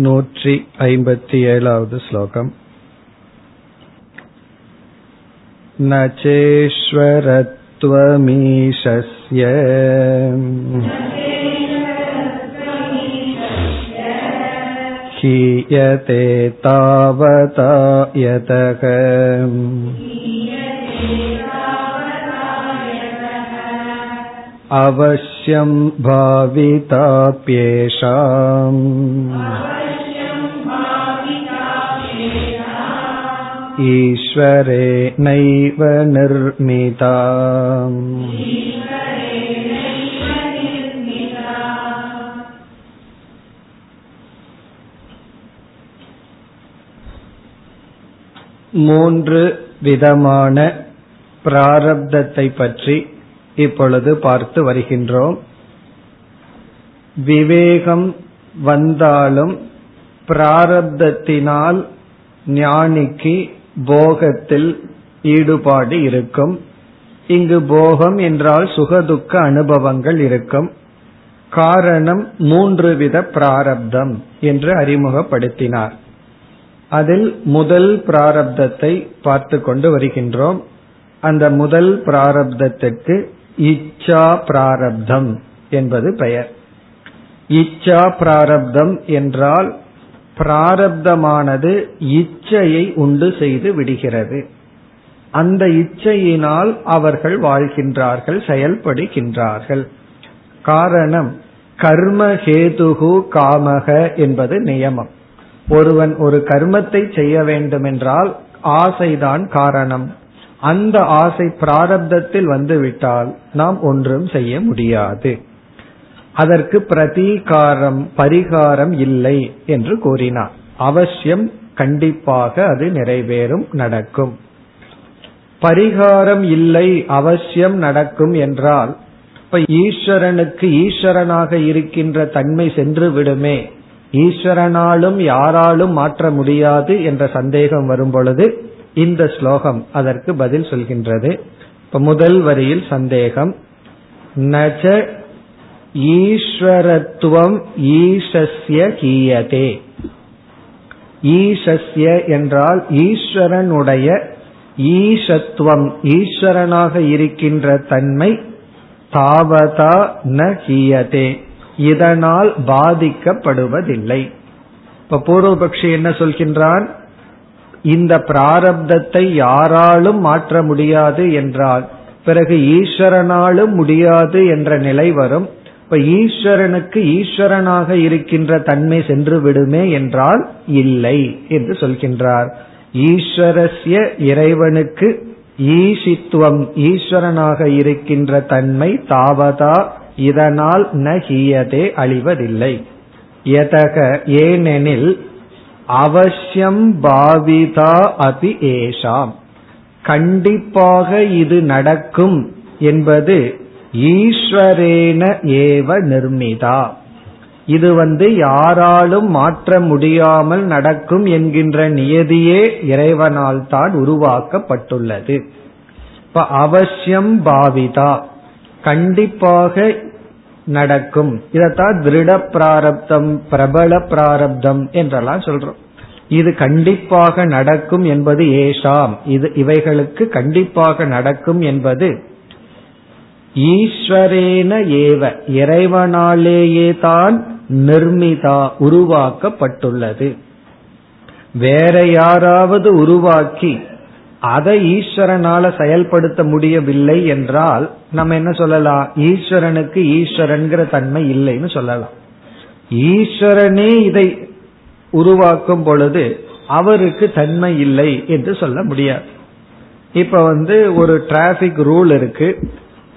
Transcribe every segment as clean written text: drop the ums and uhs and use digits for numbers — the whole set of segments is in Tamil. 157வது ஸ்லோகம். நசேஸ்வரத்வமீஷஸ்ய ஹீயதே தாவதா யதக அவசியம் பாவிதாப்யேஷாம் ஈஸ்வரே நைவ நிர்மிதாம். மூன்று விதமான பிராரப்தத்தை பற்றி இப்பொழுது பார்த்து வருகின்றோம். விவேகம் வந்தாலும் பிராரப்தத்தினால் ஞானிக்கு போகத்தில் ஈடுபாடு இருக்கும். இங்கு போகம் என்றால் சுகதுக்க அனுபவங்கள் இருக்கும். காரணம் மூன்று வித பிராரப்தம் என்று அறிமுகப்படுத்தினார். அதில் முதல் பிராரப்தத்தை பார்த்து கொண்டு வருகின்றோம். அந்த முதல் பிராரப்தத்திற்கு இச்சா பிராரப்தம் என்பது பெயர். இச்சா பிராரப்தம் என்றால் பிராரப்தமானது இச்சையை உண்டு செய்து விடுகிறது. அந்த இச்சையினால் அவர்கள் வாழ்கின்றார்கள், செயல்படுகின்றார்கள். காரணம் கர்ம ஹேதுகு காமக என்பது நியமம். ஒருவன் ஒரு கர்மத்தை செய்ய வேண்டுமென்றால் ஆசைதான் காரணம். அந்த ஆசை பிராரப்தத்தில் வந்துவிட்டால் நாம் ஒன்றும் செய்ய முடியாது. அதற்கு பிரதீகாரம் பரிகாரம் இல்லை என்று கூறினார். அவசியம் கண்டிப்பாக அது நிறைவேறும், நடக்கும். பரிகாரம் இல்லை, அவசியம் நடக்கும் என்றால் இப்ப ஈஸ்வரனுக்கு ஈஸ்வரனாக இருக்கின்ற தன்மை சென்று விடுமே, ஈஸ்வரனாலும் யாராலும் மாற்ற முடியாது என்ற சந்தேகம் வரும் பொழுது இந்த ஸ்லோகம் அதற்கு பதில் சொல்கின்றது. இப்ப முதல் வரியில் சந்தேகம். நஜ ஈஸ்வரத்துவம் ஈசஸ்ய கீயதே. ஈசஸ்ய என்றால் ஈஸ்வரனுடைய ஈசத்துவம், ஈஸ்வரனாக இருக்கின்ற தன்மை தாவதா ந கீயதே, இதனால் பாதிக்கப்படுவதில்லை. இப்ப பூர்வபக்ஷி என்ன சொல்கின்றான்? இந்த பிராரப்தத்தை யாராலும் மாற்ற முடியாது என்றால் பிறகு ஈஸ்வரனாலும் முடியாது என்ற நிலை வரும். இப்ப ஈஸ்வரனுக்கு ஈஸ்வரனாக இருக்கின்ற தன்மை சென்று விடுமே என்றால் இல்லை என்று சொல்கின்றார். ஈஸ்வரஸ்ய இறைவனுக்கு ஈசித்துவம் ஈஸ்வரனாக இருக்கின்ற தன்மை தாவதா இதனால் நகியதே அழிவதில்லை. எதக ஏனெனில் அவசியம் பாவிதா அபி ஏஷாம், கண்டிப்பாக இது நடக்கும் என்பது ஈஸ்வரேன ஏவ நிர்மிதா, இது யாராலும் மாற்ற முடியாமல் நடக்கும் என்கின்ற நியதியே இறைவனால் தான் உருவாக்கப்பட்டுள்ளது. இப்ப அவசியம் பாவிதா கண்டிப்பாக நடக்கும். இதத்தான் திருட பிராரப்தம் பிரபல பிராரப்தம் என்றெல்லாம் சொல்றோம். இது கண்டிப்பாக நடக்கும் என்பது ஏஷாம், இது இவைகளுக்கு கண்டிப்பாக நடக்கும் என்பது ஈஸ்வரேன ஏவ இறைவனாலேயே தான் நிர்மிதா உருவாக்கப்பட்டுள்ளது. வேற யாராவது உருவாக்கி அதை ஈஸ்வரனால செயல்படுத்த முடியவில்லை என்றால் நம்ம என்ன சொல்லலாம்? ஈஸ்வரனுக்கு ஈஸ்வரன்கிற தன்மை இல்லைன்னு சொல்லலாம். ஈஸ்வரனே இதை உருவாக்கும் பொழுது அவருக்கு தன்மை இல்லை என்று சொல்ல முடியாது. இப்ப ஒரு டிராபிக் ரூல் இருக்கு,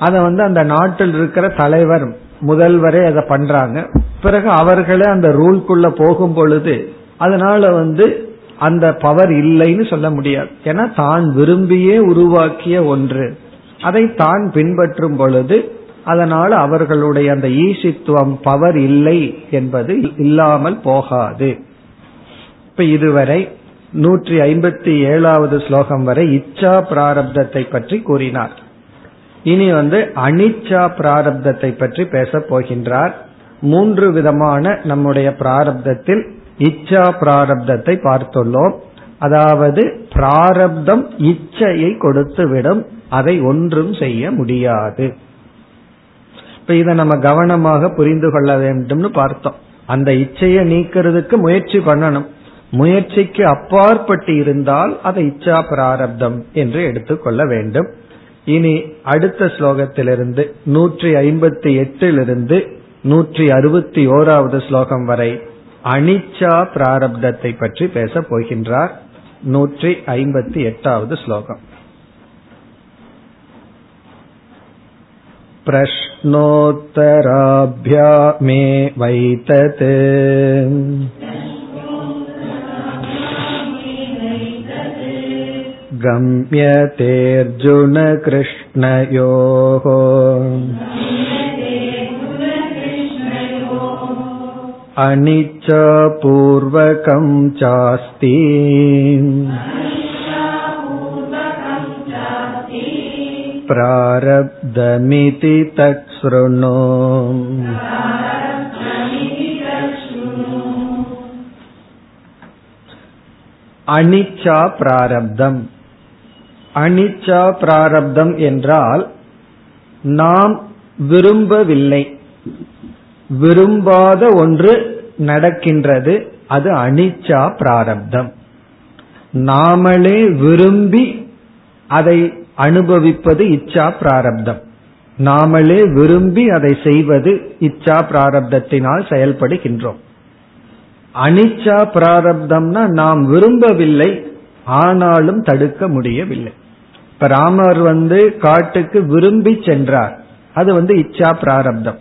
அதை அந்த நாட்டில் இருக்கிற தலைவர் முதல்வரே அதை பண்றாங்க. பிறகு அவர்களே அந்த ரூல்குள்ள போகும் பொழுது அதனால அந்த பவர் இல்லைன்னு சொல்ல முடியாது. ஏன்னா தான் விரும்பியே உருவாக்கிய ஒன்று, அதை தான் பின்பற்றும் பொழுது அதனால அவர்களுடைய அந்த ஈசித்துவம் பவர் இல்லை என்பது இல்லாமல் போகாது. இப்ப இதுவரை 157வது ஸ்லோகம் வரை இச்சா பிராரப்தத்தை பற்றி கூறினார். இனி அனிச்சா பிராரப்தத்தை பற்றி பேச போகின்றார். மூன்று விதமான நம்முடைய பிராரப்தத்தில் இச்சா பிராரப்தத்தை பார்த்துள்ளோம். அதாவது பிராரப்தம் இச்சையை கொடுத்துவிடும், அதை ஒன்றும் செய்ய முடியாது. இப்ப இதை நம்ம கவனமாக புரிந்து கொள்ள வேண்டும்னு பார்த்தோம். அந்த இச்சையை நீக்கிறதுக்கு முயற்சி பண்ணணும், முயற்சிக்கு அப்பாற்பட்டு இருந்தால் அதை இச்சா பிராரப்தம் என்று எடுத்துக்கொள்ள வேண்டும். இனி அடுத்த ஸ்லோகத்திலிருந்து 158 161 ஸ்லோகம் வரை அனிச்சா பிராரப்தத்தை பற்றி பேச போகின்றார். 158 ஸ்லோகம். பிரஷ்னோத்தராப்யாமே வைததே கம்யதே அர்ஜுன கிருஷ்ணயோஹ. அனிச்சா பூர்வகம் சாஸ்தி பிராரப்தமிதி தத் ஸ்ருணு. அனிச்சா பிராரப்தம். அனிச்சா பிராரப்தம் என்றால் நாம் விரும்பவில்லை, விரும்பாத ஒன்று நடக்கின்றது, அது அனிச்சா பிராரப்தம். நாமளே விரும்பி அதை அனுபவிப்பது இச்சா பிராரப்தம். நாமளே விரும்பி அதை செய்வது இச்சா பிராரப்தத்தினால் செயல்படுகின்றோம். அனிச்சா பிராரப்தம்னா நாம் விரும்பவில்லை, ஆனாலும் தடுக்க முடியவில்லை. இப்ப ராமர் காட்டுக்கு விரும்பி சென்றார், அது இச்சா பிராரப்தம்.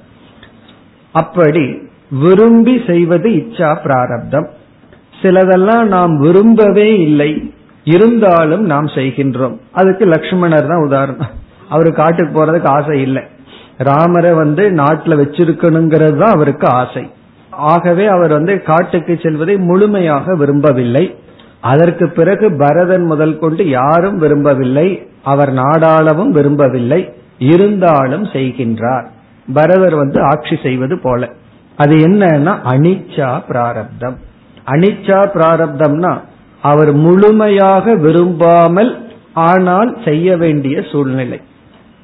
அப்படி விரும்பி செய்வது இச்சா பிராரப்தம். சிலதெல்லாம் நாம் விரும்பவே இல்லை, இருந்தாலும் நாம் செய்கின்றோம். அதுக்கு லக்ஷ்மணர் தான் உதாரணம். அவரு காட்டுக்கு போறதுக்கு ஆசை இல்லை, ராமரை நாட்டுல வச்சிருக்கணுங்கிறது தான் அவருக்கு ஆசை. ஆகவே அவர் காட்டுக்கு செல்வதை முழுமையாக விரும்பவில்லை. அதற்கு பிறகு பரதன் முதல் கொண்டு யாரும் விரும்பவில்லை, அவர் நாடாளவும் விரும்பவில்லை, இருந்தாலும் செய்கின்றார். பரதர் ஆட்சி செய்வது போல. அது என்னன்னா அனிச்சா பிராரப்தம். அனிச்சா பிராரப்தம்னா அவர் முழுமையாக விரும்பாமல் ஆனால் செய்ய வேண்டிய சூழ்நிலை.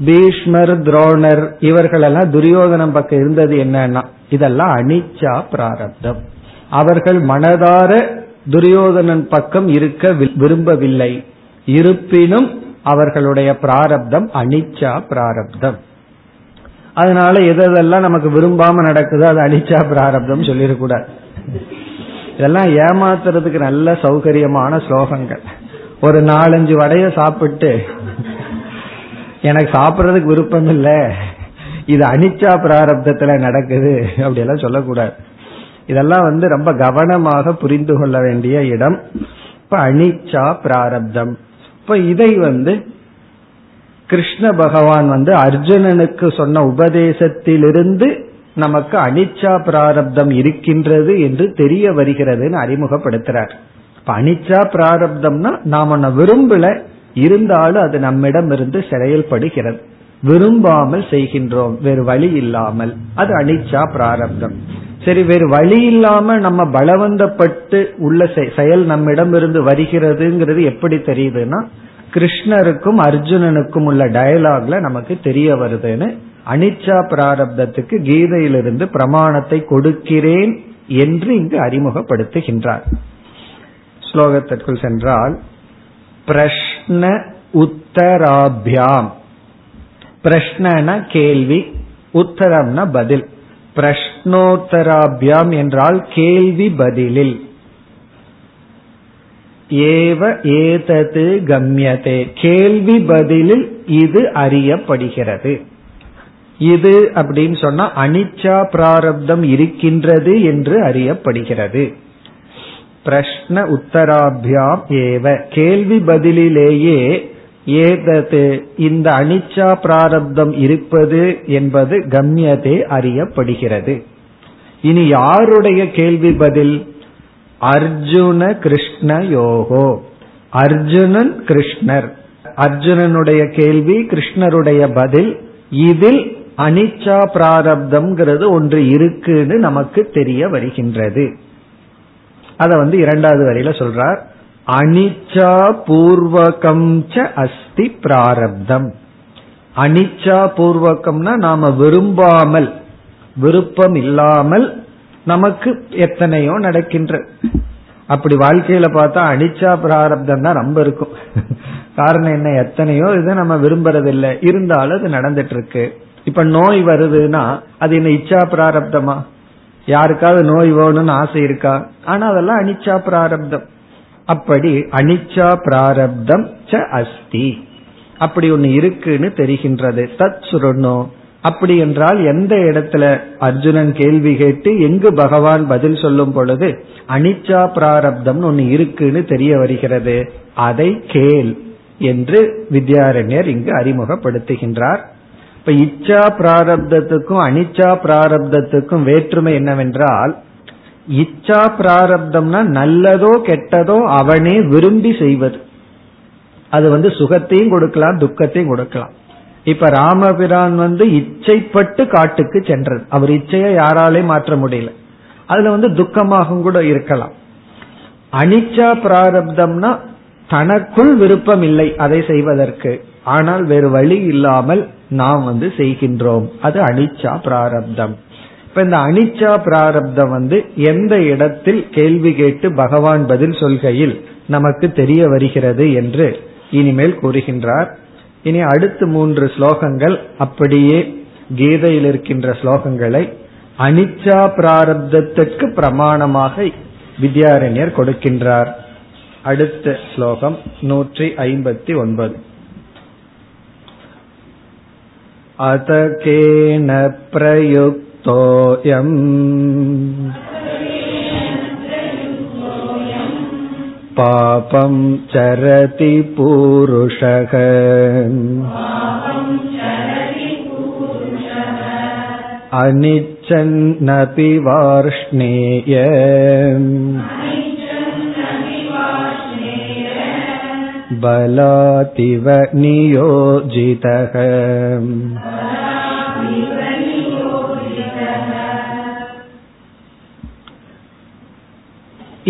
பீஷ்மர், துரோணர் இவர்களெல்லாம் துரியோதனம் பக்கம் இருந்தது என்னன்னா இதெல்லாம் அனிச்சா பிராரப்தம். அவர்கள் மனதார துரியோதனன் பக்கம் இருக்க விரும்பவில்லை, இருப்பினும் அவர்களுடைய பிராரப்தம் அனிச்சா பிராரப்தம். அதனால எதெல்லாம் நமக்கு விரும்பாம நடக்குதோ அது அனிச்சா பிராரப்தம் சொல்லிடக்கூடாது. இதெல்லாம் ஏமாத்துறதுக்கு நல்ல சௌகரியமான ஸ்லோகங்கள். ஒரு 4-5 வடைய சாப்பிட்டு எனக்கு சாப்பிட்றதுக்கு விருப்பம் இல்லை, இது அனிச்சா பிராரப்தத்துல நடக்குது, அப்படியெல்லாம் சொல்லக்கூடாது. இதெல்லாம் ரொம்ப கவனமாக புரிந்து கொள்ள வேண்டிய இடம். இப்ப அனிச்சா பிராரப்தம். இப்ப இதை கிருஷ்ண பகவான் அர்ஜுனனுக்கு சொன்ன உபதேசத்திலிருந்து நமக்கு அனிச்சா பிராரப்தம் இருக்கின்றது என்று தெரிய வருகிறதுன்னு அறிமுகப்படுத்துறார். இப்ப அனிச்சா பிராரப்தம்னா நாம் ஒன்ன விரும்பல, இருந்தாலும் அது நம்மிடம் இருந்து செயல்படுகிறது, விரும்பாமல் செய்கின்றோம் வேறு வழி இல்லாமல், அது அனிச்சா பிராரப்தம். சரி, வேறு வழி இல்லாம நம்ம பலவந்தப்பட்டு உள்ள செயல் நம்மிடம் இருந்து வருகிறதுங்கிறது எப்படி தெரியுதுன்னா கிருஷ்ணருக்கும் அர்ஜுனனுக்கும் உள்ள டயலாக்ல நமக்கு தெரிய வருதுன்னு. அனிச்சா பிராரப்தத்துக்கு கீதையிலிருந்து பிரமாணத்தை கொடுக்கிறேன் என்று இங்கு அறிமுகப்படுத்துகின்றார். ஸ்லோகத்திற்குள் சென்றால் பிரஷ்ன உத்தராபியாம். பிரஷ்னனா கேள்வி, உத்தரம்னா பதில். பிரஷ்னோத்தராபியாம் என்றால் கேள்வி பதிலில். ஏவ ஏதது கம்யதே, கேள்வி பதிலில் இது அறியப்படுகிறது. இது அப்படின்னு சொன்னா அனிச்சா பிராரப்தம் இருக்கின்றது என்று அறியப்படுகிறது. பிரஷ்ன உத்தராபியாம் ஏவ, கேள்வி பதிலிலேயே ஏதது இந்த அனிச்சா பிராரப்தம் இருப்பது என்பது கம்யதே அறியப்படுகிறது. இனி யாருடைய கேள்வி பதில்? அர்ஜுன கிருஷ்ண யோகோ, அர்ஜுனன் கிருஷ்ணர், அர்ஜுனனுடைய கேள்வி கிருஷ்ணருடைய பதில். இதில் அனிச்சா பிராரப்தம்ங்கிறது ஒன்று இருக்குன்னு நமக்கு தெரிய வருகின்றது. அத வந்து இரண்டாவது வரையில சொல்றார். அனிச்சா பூர்வகம் ச அஸ்தி பிராரப்தம். அனிச்சா பூர்வகம்னா நாம விரும்பாமல், விருப்பம் இல்லாமல் நமக்கு எத்தனையோ நடக்கின்ற. அப்படி வாழ்க்கையில பார்த்தா அனிச்சா பிராரப்தம் தான் ரொம்ப இருக்கும். காரணம் என்ன, எத்தனையோ இதை நம்ம விரும்புறதில்லை, இருந்தாலும் அது நடந்துட்டு இருக்கு. இப்ப நோய் வருதுன்னா அது என்ன இச்சா பிராரப்தமா? யாருக்காவது நோய் வேணும்னு ஆசை இருக்கா? ஆனா அதெல்லாம் அனிச்சா பிராரப்தம். அப்படி அனிச்சா பிராரப்தம் ச அஸ்தி, அப்படி ஒன்னு இருக்குன்னு தெரிகின்றது. தத் சுருணோ, அப்படி என்றால் எந்த இடத்துல அர்ஜுனன் கேள்வி கேட்டு எங்கு பகவான் பதில் சொல்லும் பொழுது அனிச்சா பிராரப்தம் ஒன்னு இருக்குன்னு தெரிய வருகிறது. அதை கேள் என்று வித்யாரண்யர் இங்கு அறிமுகப்படுத்துகின்றார். இப்ப இச்சா பிராரப்தத்துக்கும் அனிச்சா பிராரப்தத்துக்கும் வேற்றுமை என்னவென்றால், இச்சா பிராரப்தம்னா நல்லதோ கெட்டதோ அவனே விரும்பி செய்வது. அது வந்து சுகத்தையும் கொடுக்கலாம், துக்கத்தையும் கொடுக்கலாம். இப்ப ராமபிரான் வந்து இச்சைப்பட்டு காட்டுக்கு சென்றது. அவர் இச்சையை யாராலே மாற்ற முடியல, அதுல வந்து துக்கமாகவும் கூட இருக்கலாம். அனிச்சா பிராரப்தம்னா தனக்குள் விருப்பம் இல்லை அதை செய்வதற்கு, ஆனால் வேறு வழி இல்லாமல் நாம் வந்து செய்கின்றோம், அது அனிச்சா பிராரப்தம். இப்ப இந்த அனிச்சா பிராரப்தம் வந்து எந்த இடத்தில் கேள்வி கேட்டு பகவான் பதில் சொல்கையில் நமக்கு தெரிய வருகிறது என்று இனிமேல் கூறுகின்றார். இனி அடுத்து 3 ஸ்லோகங்கள் அப்படியே கீதையில் இருக்கின்ற ஸ்லோகங்களை அனிச்சா பிராரப்தத்திற்கு பிரமாணமாக வித்யாரண்யர் கொடுக்கின்றார். அடுத்த ஸ்லோகம் 159. அதகேன பிரயுக்தோயம் பாபம் சரதி பூருஷக. அனிச்சன்னபி வார்ஷ்ணேய பலாதிவ நியோஜிதக.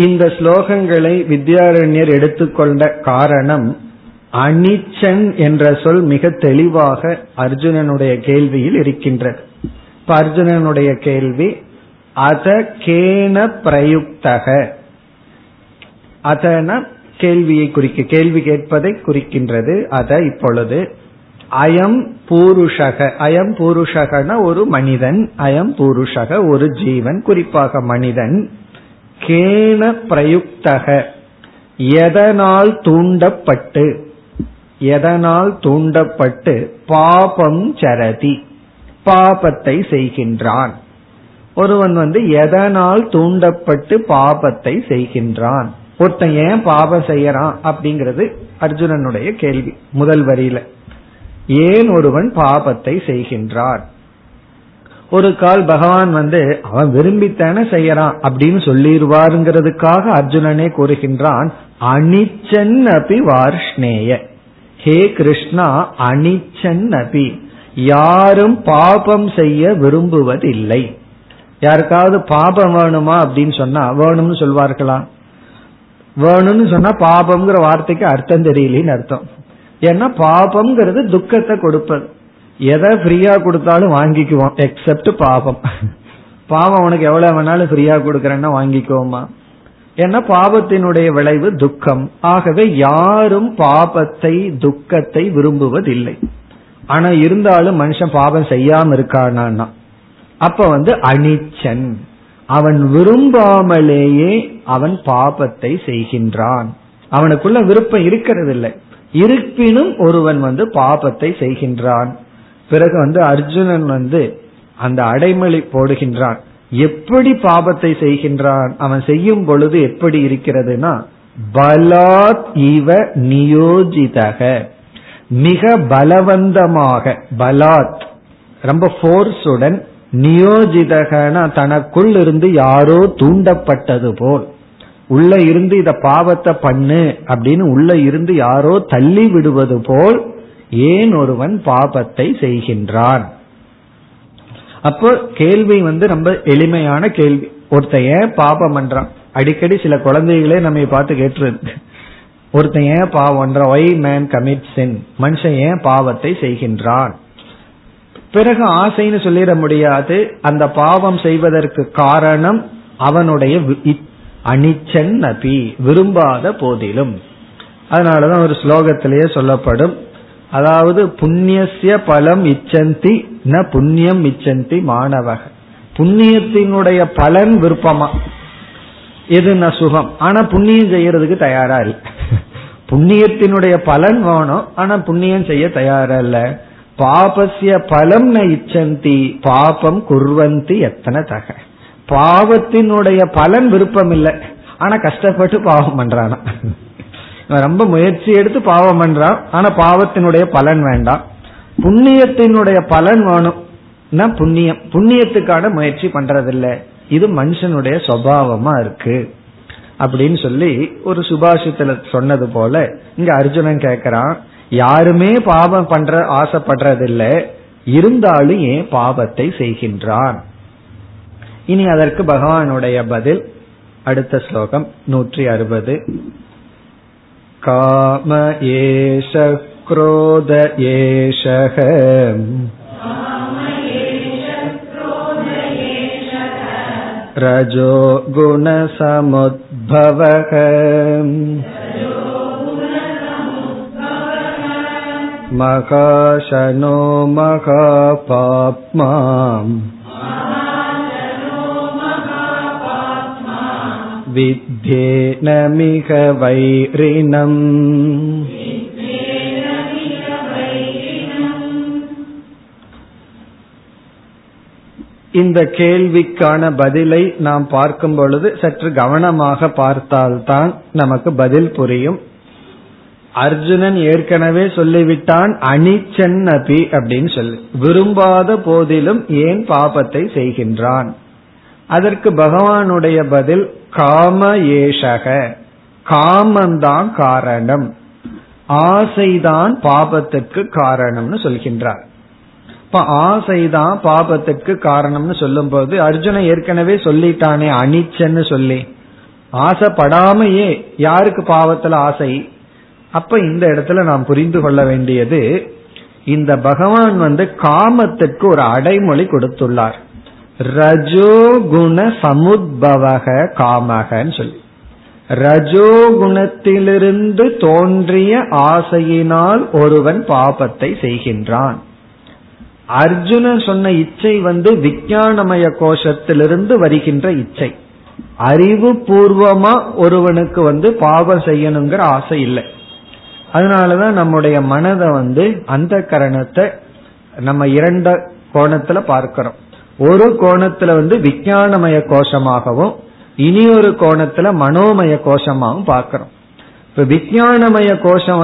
இந்த ஸ்லோகங்களை வித்யாரண்யர் எடுத்துக்கொண்ட காரணம், அனிச்சன் என்ற சொல் மிக தெளிவாக அர்ஜுனனுடைய கேள்வியில் இருக்கின்றது. இப்ப அர்ஜுனனுடைய கேள்வி அத கேன பிரயுக்தக, அதன கேள்வியை குறிக்க, கேள்வி கேட்பதை குறிக்கின்றது. அத இப்பொழுது அயம் பூருஷக, அயம் பூருஷகன ஒரு மனிதன், அயம் பூருஷக ஒரு ஜீவன், குறிப்பாக மனிதன். கேன பிரயுக்தக எதனால் தூண்டப்பட்டு, எதனால் தூண்டப்பட்டு பாபம் சரதி பாபத்தை செய்கின்றான். ஒருவன் வந்து எதனால் தூண்டப்பட்டு பாபத்தை செய்கின்றான், ஒருத்தன் ஏன் பாபம் செய்யறான் அப்படிங்கிறது அர்ஜுனனுடைய கேள்வி. முதல் வரியில ஏன் ஒருவன் பாபத்தை செய்கின்றான்? ஒரு கால் பகவான் வந்து அவன் விரும்பித்தான செய்யறான் அப்படின்னு சொல்லிடுவாருங்கிறதுக்காக அர்ஜுனனே கூறுகின்றான் அனிச்சன் அபி வார்ஷ்ணேய, ஹே கிருஷ்ணா அனிச்சன் அபி, யாரும் பாபம் செய்ய விரும்புவதில்லை. யாருக்காவது பாபம் வேணுமா அப்படின்னு சொன்னா வேணும்னு சொல்வார்களா? வேணும்னு சொன்னா பாபம்ங்கிற வார்த்தைக்கு அர்த்தம் தெரியலன்னு அர்த்தம். ஏன்னா பாபம்ங்கிறது துக்கத்தை கொடுப்பது. எதை ஃப்ரீயா கொடுத்தாலும் வாங்கிக்குவோம், எக்ஸப்ட் பாபம். பாவம் உனக்கு எவ்வளவு வேணாலும் ஃப்ரீயா கொடுக்கறேன்னா வாங்கிக்குவோமா? ஏன்னா பாபத்தினுடைய விளைவு துக்கம். ஆகவே யாரும் பாபத்தை துக்கத்தை விரும்புவதில்லை. ஆனா இருந்தாலும் மனுஷன் பாபம் செய்யாம இருக்கானா? அப்ப வந்து அனிச்சன், அவன் விரும்பாமலேயே அவன் பாபத்தை செய்கின்றான். அவனுக்குள்ள விருப்பம் இருக்கிறது இல்லை, இருப்பினும் ஒருவன் வந்து பாபத்தை செய்கின்றான். பிறகு வந்து அர்ஜுனன் வந்து அந்த அடைமொழி போடுகின்றான். எப்படி பாபத்தை செய்கின்றான், அவன் செய்யும் பொழுது எப்படி இருக்கிறதுனா பலாத் இவ நியோஜிதக, மிக பலவந்தமாக, பலாத் ரொம்ப ஃபோர்ஸுடன், நியோஜிதகனா தனக்குள் இருந்து யாரோ தூண்டப்பட்டது போல், உள்ள இருந்து இத பாவத்தை பண்ணு அப்படின்னு உள்ள இருந்து யாரோ தள்ளி விடுவது போல் ஏன் ஒருவன் பாபத்தை செய்கின்றான்? அப்போ கேள்வி வந்து ரொம்ப எளிமையான கேள்வி. ஒருத்த ஏன் பாபம் பண்றான்? அடிக்கடி சில குழந்தைகளே நம்ம பார்த்து கேட்டிருக்கு, ஒருத்தன் ஏன் பாவம்ன்ற, வை மேன் கமிட் சென், மனுஷன் ஏன் பாவத்தை செய்கின்றான். பிறகு ஆசைன்னு சொல்லிட முடியாது, அந்த பாவம் செய்வதற்கு காரணம் அவனுடைய அனிச்சன் நபி, விரும்பாத போதிலும். அதனாலதான் ஒரு ஸ்லோகத்திலேயே சொல்லப்படும், அதாவது புண்ணியசிய பலம் இச்சந்தி ந புண்ணியம் இச்சந்தி மாணவக, புண்ணியத்தினுடைய பலன் விருப்பமா எது ந சுகம், ஆனா புண்ணியம் செய்யறதுக்கு தயாரா இல்லை. புண்ணியத்தினுடைய பலன் வேணும், ஆனா புண்ணியம் செய்ய தயாரா இல்ல. பாபசிய பலம் ந இச்சந்தி பாபம் குர்வந்தி எத்தனை தக, பாவத்தினுடைய பலன் விருப்பம் இல்லை, ஆனா கஷ்டப்பட்டு பாவம் பண்றானா, ரொம்ப முயற்சி எடுத்து பாவம் பண்றான், ஆனா பாவத்தினுடைய பலன் வேண்டாம். புண்ணியத்தினுடைய பலன் வேணும்னா புண்ணியம், புண்ணியத்துக்கான முயற்சி பண்றதில்லை. இது மனுஷனுடைய சுபாவமா இருக்கு அப்படின்னு சொல்லி ஒரு சுபாஷித்துல சொன்னது போல இங்க அர்ஜுனன் கேக்குறான், யாருமே பாவம் பண்ற ஆசைப்படுறதில்லை, இருந்தாலும் ஏன் பாவத்தை செய்கின்றான். இனி அதற்கு பகவானுடைய பதில் அடுத்த ஸ்லோகம் 160. காம ஏஷ க்ரோத ஏஷஹ ரஜோ குண சமுத்பவஹ மகாஷனோ மகா பாப்மாம் வித்யேன மிக வைரினம். இந்த கேள்விக்கான பதிலை நாம் பார்க்கும் பொழுது சற்று கவனமாக பார்த்தால்தான் நமக்கு பதில் புரியும். அர்ஜுனன் ஏற்கனவே சொல்லிவிட்டான் அனிச்சன் நபி அப்படின்னு சொல்லி, விரும்பாத போதிலும் ஏன் பாபத்தை செய்கின்றான். அதற்கு பகவானுடைய பதில் காம ஏஷக, காமந்தான் காரணம், ஆசைதான் பாபத்துக்கு காரணம்னு சொல்கின்றார். இப்ப ஆசைதான் பாபத்துக்கு காரணம்னு சொல்லும் போது அர்ஜுனன் ஏற்கனவே சொல்லிட்டானே அனிச்சன்னு சொல்லி, ஆசைப்படாமையே யாருக்கு பாவத்துல ஆசை. அப்ப இந்த இடத்துல நாம் புரிந்து கொள்ள வேண்டியது, இந்த பகவான் காமத்துக்கு ஒரு அடைமொழி கொடுத்துள்ளார், ரஜோகுண சமுத்பவக காமகன்னு சொல்லி. ரஜோகுணத்திலிருந்து தோன்றிய ஆசையினால் ஒருவன் பாபத்தை செய்கின்றான். அர்ஜுனன் சொன்ன இச்சை விஞ்ஞானமய கோஷத்திலிருந்து வருகின்ற இச்சை, அறிவு பூர்வமா ஒருவனுக்கு பாவம் செய்யணுங்கிற ஆசை இல்லை. அதனாலதான் நம்முடைய மனதை அந்த கரணத்தை நம்ம இரண்டு கோணத்துல பார்க்கிறோம். ஒரு கோணத்துல விஞ்ஞானமய கோஷமாகவும் இனி ஒரு கோணத்துல மனோமய கோஷமாகவும் பார்க்கிறோம். இப்ப விஞ்ஞானமய கோஷம்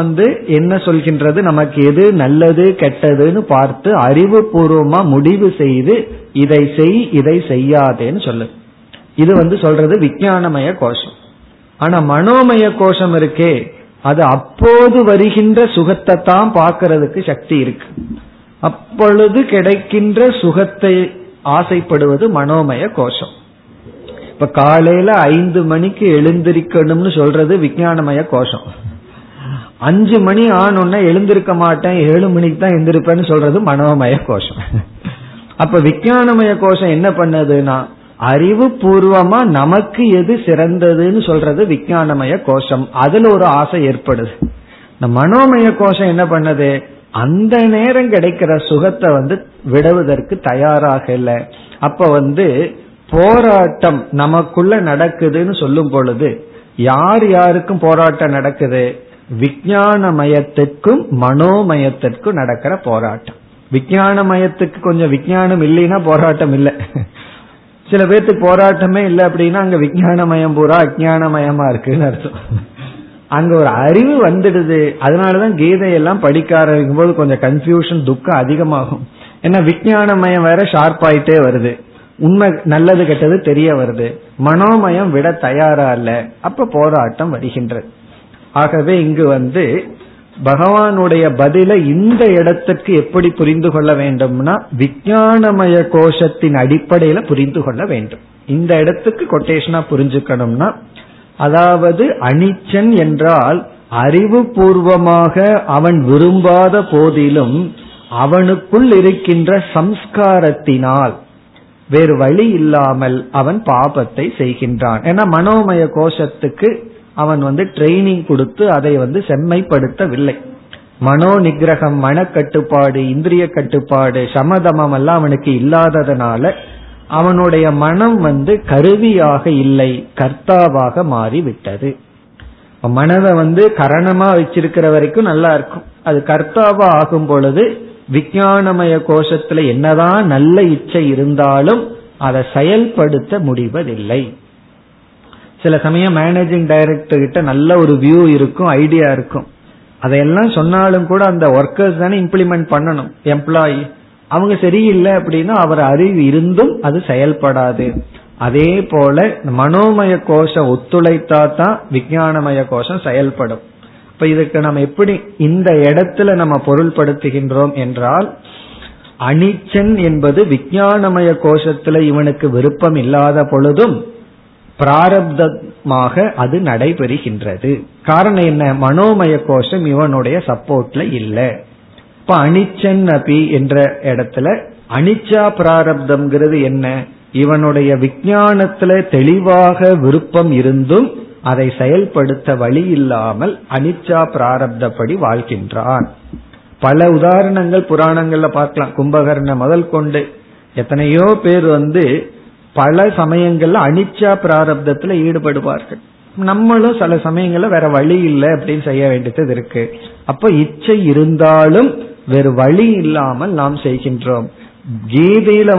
என்ன சொல்கின்றது, நமக்கு எது நல்லது கெட்டதுன்னு பார்த்து அறிவு பூர்வமா முடிவு செய்து இதை செய் இதை செய்யாதேன்னு சொல்லு, இது சொல்றது விஞ்ஞானமய கோஷம். ஆனா மனோமய கோஷம் இருக்கே, அது அப்போது வருகின்ற சுகத்தை தான் பார்க்கறதுக்கு சக்தி இருக்கு. அப்பொழுது கிடைக்கின்ற சுகத்தை ஆசைப்படுவது மனோமய கோஷம். இப்ப காலையில 5 மணிக்கு எழுந்திருக்கணும்னு சொல்றது விஞ்ஞானமய கோஷம். 5 மணி ஆனோன்னா எழுந்திருக்க மாட்டேன், 7 மணிக்கு தான் எழுந்திருப்பேன்னு சொல்றது மனோமய கோஷம். அப்ப விஞ்ஞானமய கோஷம் என்ன பண்ணதுன்னா, அறிவு பூர்வமா நமக்கு எது சிறந்ததுன்னு சொல்றது விஞ்ஞானமய கோஷம், அதுல ஒரு ஆசை ஏற்படுது. இந்த மனோமய கோஷம் என்ன பண்ணது, அந்த நேரம் கிடைக்கிற சுகத்தை விடுவதற்கு தயாராக இல்லை. அப்ப போராட்டம் நமக்குள்ள நடக்குதுன்னு சொல்லும் பொழுது யார் யாருக்கும் போராட்டம் நடக்குது, விஞ்ஞானமயத்திற்கும் மனோமயத்திற்கும் நடக்கிற போராட்டம். விஞ்ஞானமயத்துக்கு கொஞ்சம் விஞ்ஞானம் இல்லைன்னா போராட்டம் இல்லை. சில பேர்த்துக்கு போராட்டமே இல்லை அப்படின்னா அங்க விஞ்ஞானமயம் பூரா அஜ்ஞானமயமா இருக்குன்னு அர்த்தம். அங்க ஒரு அறிவு வந்துடுது. அதனாலதான் கீதையெல்லாம் படிக்க ஆரம்பிக்கும் போது கொஞ்சம் கன்ஃபியூஷன் துக்கம் அதிகமாகும். ஏன்னா விஞ்ஞானமயம் வேற ஷார்ப் ஆயிட்டே வருது, உண்மை நல்லது கெட்டது தெரிய வருது, மனோமயம் விட தயாரா இல்ல, அப்ப போராட்டம் வருகின்றது. ஆகவே இங்கு பகவானுடைய பதிலை இந்த இடத்துக்கு எப்படி புரிந்து கொள்ள வேண்டும்னா, விஞ்ஞானமய கோஷத்தின் அடிப்படையில புரிந்து கொள்ள வேண்டும். இந்த இடத்துக்கு கொட்டேஷனா புரிஞ்சுக்கணும்னா, அதாவது அனிச்சன் என்றால் அறிவு பூர்வமாக அவன் விரும்பாத போதிலும் அவனுக்குள் இருக்கின்ற சம்ஸ்காரத்தினால் வேறு வழி இல்லாமல் அவன் பாபத்தை செய்கின்றான். ஏன்னா மனோமய கோஷத்துக்கு அவன் ட்ரைனிங் கொடுத்து அதை செம்மைப்படுத்தவில்லை. மனோ நிகிரகம், மனக்கட்டுப்பாடு, இந்திரிய கட்டுப்பாடு, சமதமம் எல்லாம் அவனுக்கு இல்லாததனால அவனுடைய மனம் கருவியாக இல்லை, கர்த்தாவாக மாறிவிட்டது. மனதை கரணமா வச்சிருக்கிற வரைக்கும் நல்லா இருக்கும். அது கர்த்தாவா ஆகும் பொழுது விஞ்ஞானமய கோஷத்துல என்னதான் நல்ல இச்சை இருந்தாலும் அதை செயல்படுத்த முடிவதில்லை. சில சமயம் மேனேஜிங் டைரக்டர் கிட்ட நல்ல ஒரு வியூ இருக்கும், ஐடியா இருக்கும், அதையெல்லாம் சொன்னாலும் கூட அந்த ஒர்க்கர்ஸ் தானே இம்ப்ளிமெண்ட் பண்ணணும். எம்ப்ளாயி அவங்க சரியில்லை அப்படின்னா அவர் அறிவு இருந்தும் அது செயல்படாது. அதே போல மனோமய கோஷம் ஒத்துழைத்தா தான் விஞ்ஞானமய கோஷம் செயல்படும். இப்ப இதுக்கு நம்ம எப்படி இந்த இடத்துல நம்ம பொருள்படுத்துகின்றோம் என்றால், அனிச்சன் என்பது விஞ்ஞானமய கோஷத்துல இவனுக்கு விருப்பம் இல்லாத பொழுதும் பிராரப்தமாக அது நடைபெறுகின்றது. காரணம் என்ன? மனோமய கோஷம் இவனுடைய சப்போர்ட்ல இல்லை. இப்ப அனிச்சன் அபி என்ற இடத்துல அனிச்சா பிராரப்தம்ங்கிறது என்ன? இவனுடைய விஞ்ஞானத்துல தெளிவாக விருப்பம் இருந்தும் அதை செயல்படுத்த வழி இல்லாமல் அனிச்சா பிராரப்தப்படி வாழ்கின்றான். பல உதாரணங்கள் புராணங்கள்ல பார்க்கலாம். கும்பகர்ண முதல் கொண்டு எத்தனையோ பேர் பல சமயங்கள்ல அனிச்சா பிராரப்தத்துல ஈடுபடுவார்கள். நம்மளும் சில சமயங்கள்ல வேற வழி இல்லை அப்படின்னு செய்ய வேண்டியது இருக்கு. அப்ப இச்சை இருந்தாலும் வேறு வழி இல்லாமல் நாம் செய்கின்றோம். கீதையில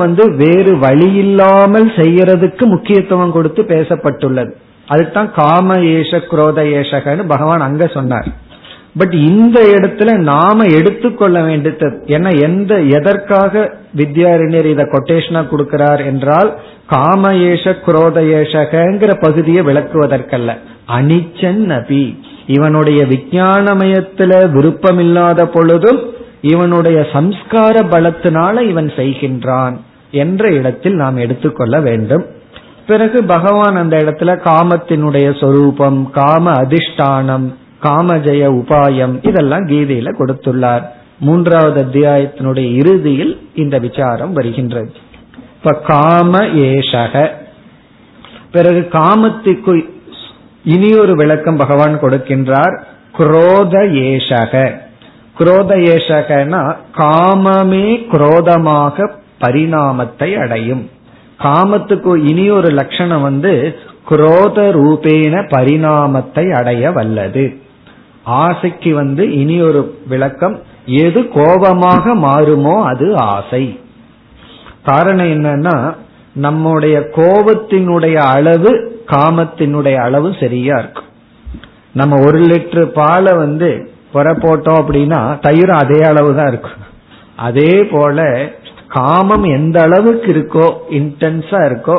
வேறு வழி இல்லாமல் செய்யறதுக்கு முக்கியத்துவம் கொடுத்து பேசப்பட்டுள்ளது. அதுதான் காம ஏஷ குரோத ஏஷகன்னு பகவான் அங்க சொன்னார். பட் இந்த இடத்துல நாம எடுத்துக்கொள்ள வேண்டியது என்ன? எதற்காக வித்யாரண்யர் இத கொட்டேஷனா கொடுக்கிறார் என்றால், காம ஏஷ குரோத ஏஷகங்கிற பகுதியை விளக்குவதற்கல்ல. அனிச்சன் அபி, இவனுடைய விஞ்ஞானமயத்துல விருப்பம் இல்லாத பொழுதும் இவனுடைய சம்ஸ்கார பலத்தினால இவன் செய்கின்றான் என்ற இடத்தில் நாம் எடுத்துக்கொள்ள வேண்டும். பிறகு பகவான் அந்த இடத்துல காமத்தினுடைய சொரூபம், காம அதிஷ்டானம், காமஜய உபாயம் இதெல்லாம் கீதையில கொடுத்துள்ளார். மூன்றாவது அத்தியாயத்தினுடைய இறுதியில் இந்த விசாரம் வருகின்றது. இப்ப காம ஏஷக, பிறகு காமத்திற்கு இனியொரு விளக்கம் பகவான் கொடுக்கின்றார். குரோத ஏஷக, குரோத ஏஷகனா காமமே குரோதமாக பரிணாமத்தை அடையும். காமத்துக்கு இனியொரு லட்சணம் குரோத ரூபேன பரிணாமத்தை அடைய வல்லது. ஆசைக்கு இனியொரு விளக்கம், எது கோபமாக மாறுமோ அது ஆசை. காரணம் என்னன்னா, நம்முடைய கோபத்தினுடைய அளவு காமத்தினுடைய அளவு சரியா இருக்கும். நம்ம ஒரு லிட்டர் பாலை புற போட்டோம் அப்படின்னா தயிரும் அதே அளவுதான் இருக்கும். அதே போல காமம் எந்த அளவுக்கு இருக்கோ, இன்டென்ஸா இருக்கோ,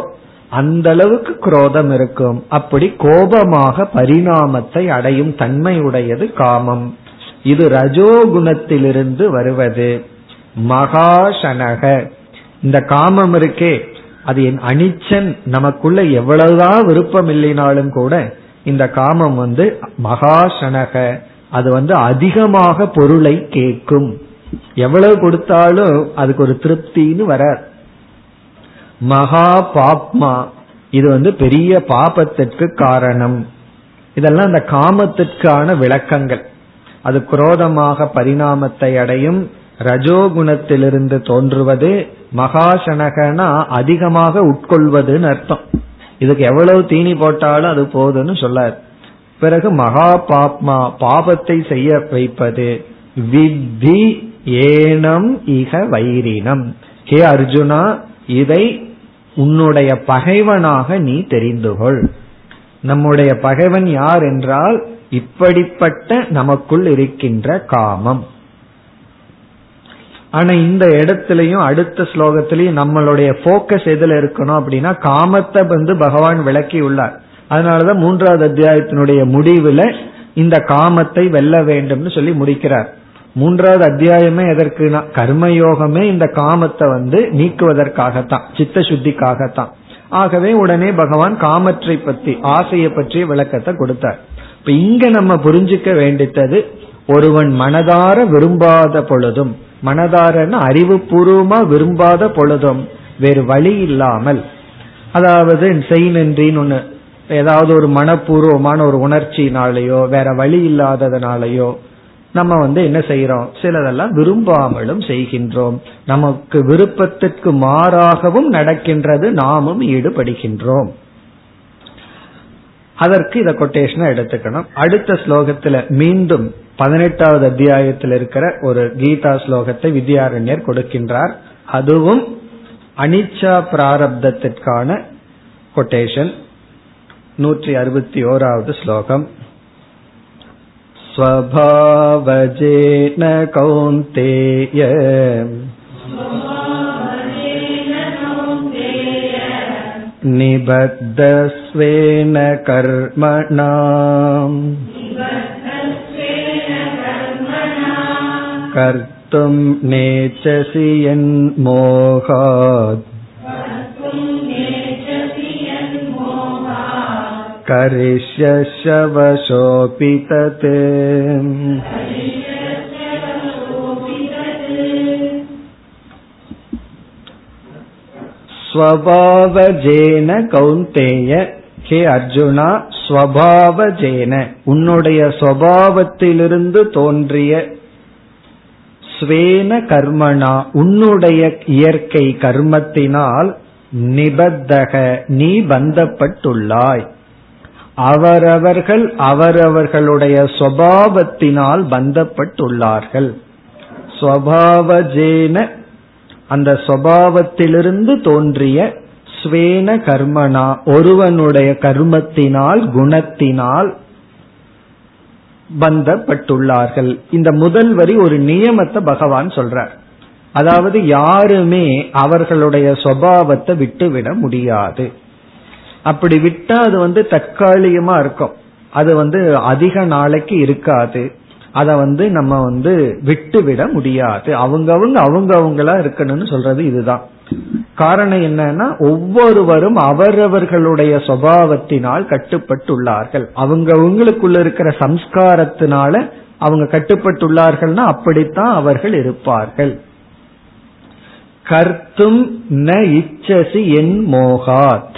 அந்த அளவுக்கு குரோதம் இருக்கும். அப்படி கோபமாக பரிணாமத்தை அடையும் தன்மையுடையது காமம். இது ரஜோகுணத்திலிருந்து வருவது. மகாசனக, இந்த காமம் இருக்கே அது என் அனிச்சன் நமக்குள்ள எவ்வளவுதான் விருப்பம் இல்லைனாலும் கூட இந்த காமம் மகாசனக, அது அதிகமாக பொருளை கேட்கும். எவ்வளவு கொடுத்தாலும் அதுக்கு ஒரு திருப்தின்னு வராது. மகா பாப்மா, இது பெரிய பாபத்திற்கு காரணம். இதெல்லாம் அந்த காமத்திற்கான விளக்கங்கள். அது குரோதமாக பரிணாமத்தை அடையும், ரஜோகுணத்திலிருந்து தோன்றுவது. மகாசனகனா அதிகமாக உட்கொள்வதுன்னு அர்த்தம். இதுக்கு எவ்வளவு தீனி போட்டாலும் அது போதுன்னு சொல்லாது. பிறகு மகா பாப்மா, பாபத்தை செய்ய வைப்பது. வித்தி ஏனம் இக வைரினம், ஹே அர்ஜுனா இதை உன்னுடைய பகைவனாக நீ தெரிந்துகொள். நம்முடைய பகைவன் யார் என்றால் இப்படிப்பட்ட நமக்குள் இருக்கின்ற காமம். ஆனா இந்த இடத்திலையும் அடுத்த ஸ்லோகத்திலையும் நம்மளுடைய போக்கஸ் எதுல இருக்கணும் அப்படின்னா, காமத்தை பகவான் விளக்கி உள்ளார். அதனாலதான் மூன்றாவது அத்தியாயத்தினுடைய முடிவுல இந்த காமத்தை வெல்ல வேண்டும்னு சொல்லி முடிக்கிறார். மூன்றாவது அத்தியாயமே எதற்குனா கர்மயோகமே இந்த காமத்தை நீக்குவதற்காகத்தான், சித்த சுத்திக்காகத்தான். ஆகவே உடனே பகவான் காமத்தை பற்றி, ஆசையை பற்றிய விளக்கத்தை கொடுத்தார். இப்ப இங்க நம்ம புரிஞ்சுக்க வேண்டித்தது, ஒருவன் மனதார விரும்பாத பொழுதும், மனதாரன்னு அறிவு பூர்வமா விரும்பாத பொழுதும் வேறு வழி இல்லாமல், அதாவது செய் நின்றின்னு ஒண்ணு ஏதாவது ஒரு மனப்பூர்வமான ஒரு உணர்ச்சினாலேயோ வேற வழி இல்லாததுனாலயோ நம்ம என்ன செய்யறோம், சிலதெல்லாம் விரும்பாமலும் செய்கின்றோம். நமக்கு விருப்பத்திற்கு மாறாகவும் நடக்கின்றது, நாமும் ஈடுபடுகின்றோம். அதற்கு இத கொட்டேஷனை எடுத்துக்கணும். அடுத்த ஸ்லோகத்துல மீண்டும் 18வது அத்தியாயத்தில் இருக்கிற ஒரு கீதா ஸ்லோகத்தை வித்யாரண்யர் கொடுக்கின்றார். அதுவும் அனிச்சா பிராரப்தத்திற்கான கொட்டேஷன். 161வது ஸ்லோகம். ஸ்வபாவஜேன கௌந்தேய நிபத்தஸ்வேன கர்மணாம் கர்த்தும் நேச்சசி யன்மோகாத் கரிஷ்யஸ்யவசோபி ததே. ஸ்வபாவஜேன கௌந்தேய, ஹே அர்ஜுனா, ஸ்வபாவஜேன உன்னுடைய ஸ்வபாவத்திலிருந்து தோன்றிய, ஸ்வேன கர்மனா உன்னுடைய இயற்கை கர்மத்தினால், நிபத்தக நீ பந்தப்பட்டுள்ளாய். அவரவர்கள் அவரவர்களுடைய ஸ்வபாவத்தினால் பந்தப்பட்டுள்ளார்கள். ஸ்வபாவஜேன அந்த ஸ்வபாவத்திலிருந்து தோன்றிய, ஸ்வேன கர்மனா ஒருவனுடைய கர்மத்தினால் குணத்தினால் பந்தப்பட்டுள்ளார்கள். இந்த முதல் வரி ஒரு நியமத்தை பகவான் சொல்றார். அதாவது யாருமே அவர்களுடைய ஸ்வபாவத்தை விட்டுவிட முடியாது. அப்படி விட்டா அது தற்காலிகமா இருக்கும், அது அதிக நாளைக்கு இருக்காது. அத நம்ம விட்டுவிட முடியாது. அவங்களா இருக்கணும்னு சொல்றது இதுதான். காரணம் என்னன்னா, ஒவ்வொருவரும் அவரவர்களுடைய சுபாவத்தினால் கட்டுப்பட்டுள்ளார்கள். அவங்களுக்குள்ள இருக்கிற சம்ஸ்காரத்தினால அவங்க கட்டுப்பட்டுள்ளார்கள்னா அப்படித்தான் அவர்கள் இருப்பார்கள். கர்த்தும் ந இச்சசி என் மோகாத்,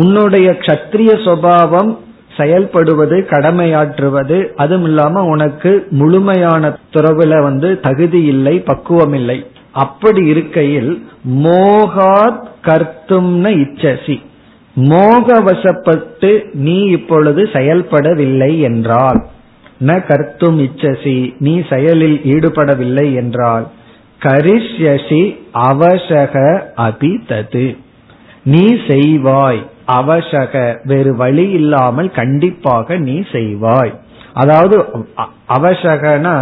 உன்னுடைய க்ஷத்ரிய சுபாவம் செயல்படுவது, கடமையாற்றுவது, அதுவும் இல்லாம உனக்கு முழுமையான துறவுல தகுதி இல்லை, பக்குவம் இல்லை. அப்படி இருக்கையில் மோகாத் கர்த்தும்ன இச்சசி, மோகவசப்பட்டு நீ இப்பொழுது செயல்படவில்லை என்றால், ந கர்த்தும் இச்சசி நீ செயலில் ஈடுபடவில்லை என்றால், கரிஷ்யசி அவசக அபிதது நீ செய்வாய். அவசக வேறு வழி இல்லாமல் கண்டிப்பாக நீ செய்வாய். அதாவது அவசகனா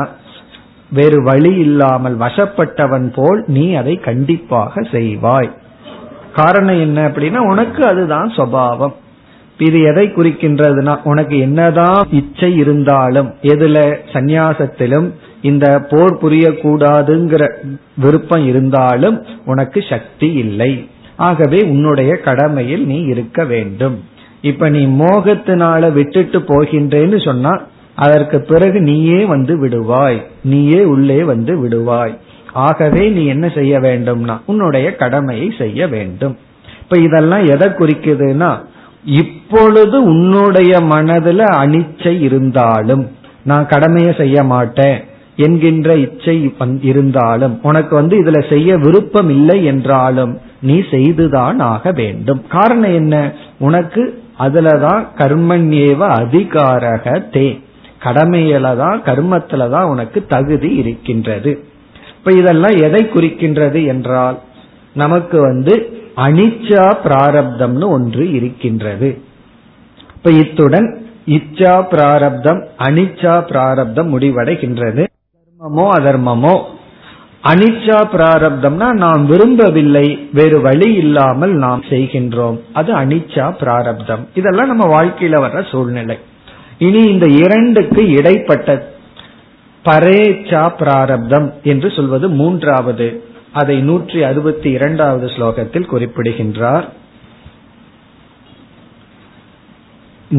வேறு வழி இல்லாமல் வசப்பட்டவன் போல் நீ அதை கண்டிப்பாக செய்வாய். காரணம் என்ன அப்படின்னா, உனக்கு அதுதான் சுபாவம். இது எதை குறிக்கின்றதுனா, உனக்கு என்னதான் இச்சை இருந்தாலும், எதுல சந்நியாசத்திலும் இந்த போர் புரியக்கூடாதுங்கிற விருப்பம் இருந்தாலும் உனக்கு சக்தி இல்லை. ஆகவே உன்னுடைய கடமையில் நீ இருக்க வேண்டும். இப்ப நீ மோகத்தினால விட்டுட்டு போகின்றேன்னு சொன்னா அதற்கு பிறகு நீயே விடுவாய், நீயே உள்ளே விடுவாய். ஆகவே நீ என்ன செய்ய வேண்டும்னா உன்னுடைய கடமையை செய்ய வேண்டும். இப்ப இதெல்லாம் எதை குறிக்குதுன்னா, இப்பொழுது உன்னுடைய மனதுல அனிச்சை இருந்தாலும், நான் கடமையை செய்ய மாட்டேன் என்கின்ற இச்சை இருந்தாலும், உனக்கு இதுல செய்ய விருப்பம் இல்லை என்றாலும் நீ செய்துதான் ஆக வேண்டும். காரணம் என்ன, உனக்கு அதுலதான் கர்மண்யேவ அதிகாரக தே, கடமையிலதான் கர்மத்துலதான் உனக்கு தகுதி இருக்கின்றது. இப்ப இதெல்லாம் எதை குறிக்கின்றது என்றால், நமக்கு அனிச்சா பிராரப்தம்னு ஒன்று இருக்கின்றது. இப்ப இத்துடன் இச்சா பிராரப்தம் அனிச்சா பிராரப்தம் முடிவடைகின்றது. கர்மமோ அதர்மமோ, அனிச்சா பிராரப்தம்னா நாம் விரும்பவில்லை, வேறு வழி இல்லாமல் நாம் செய்கின்றோம், அது அனிச்சா பிராரப்தம். இதெல்லாம் நம்ம வாழ்க்கையில வர்ற சூழ்நிலை. இனி இந்த இரண்டுக்கு இடைப்பட்ட பரேச்சா பிராரப்தம் என்று சொல்வது மூன்றாவது. அதை 162வது ஸ்லோகத்தில் குறிப்பிடுகின்றார்.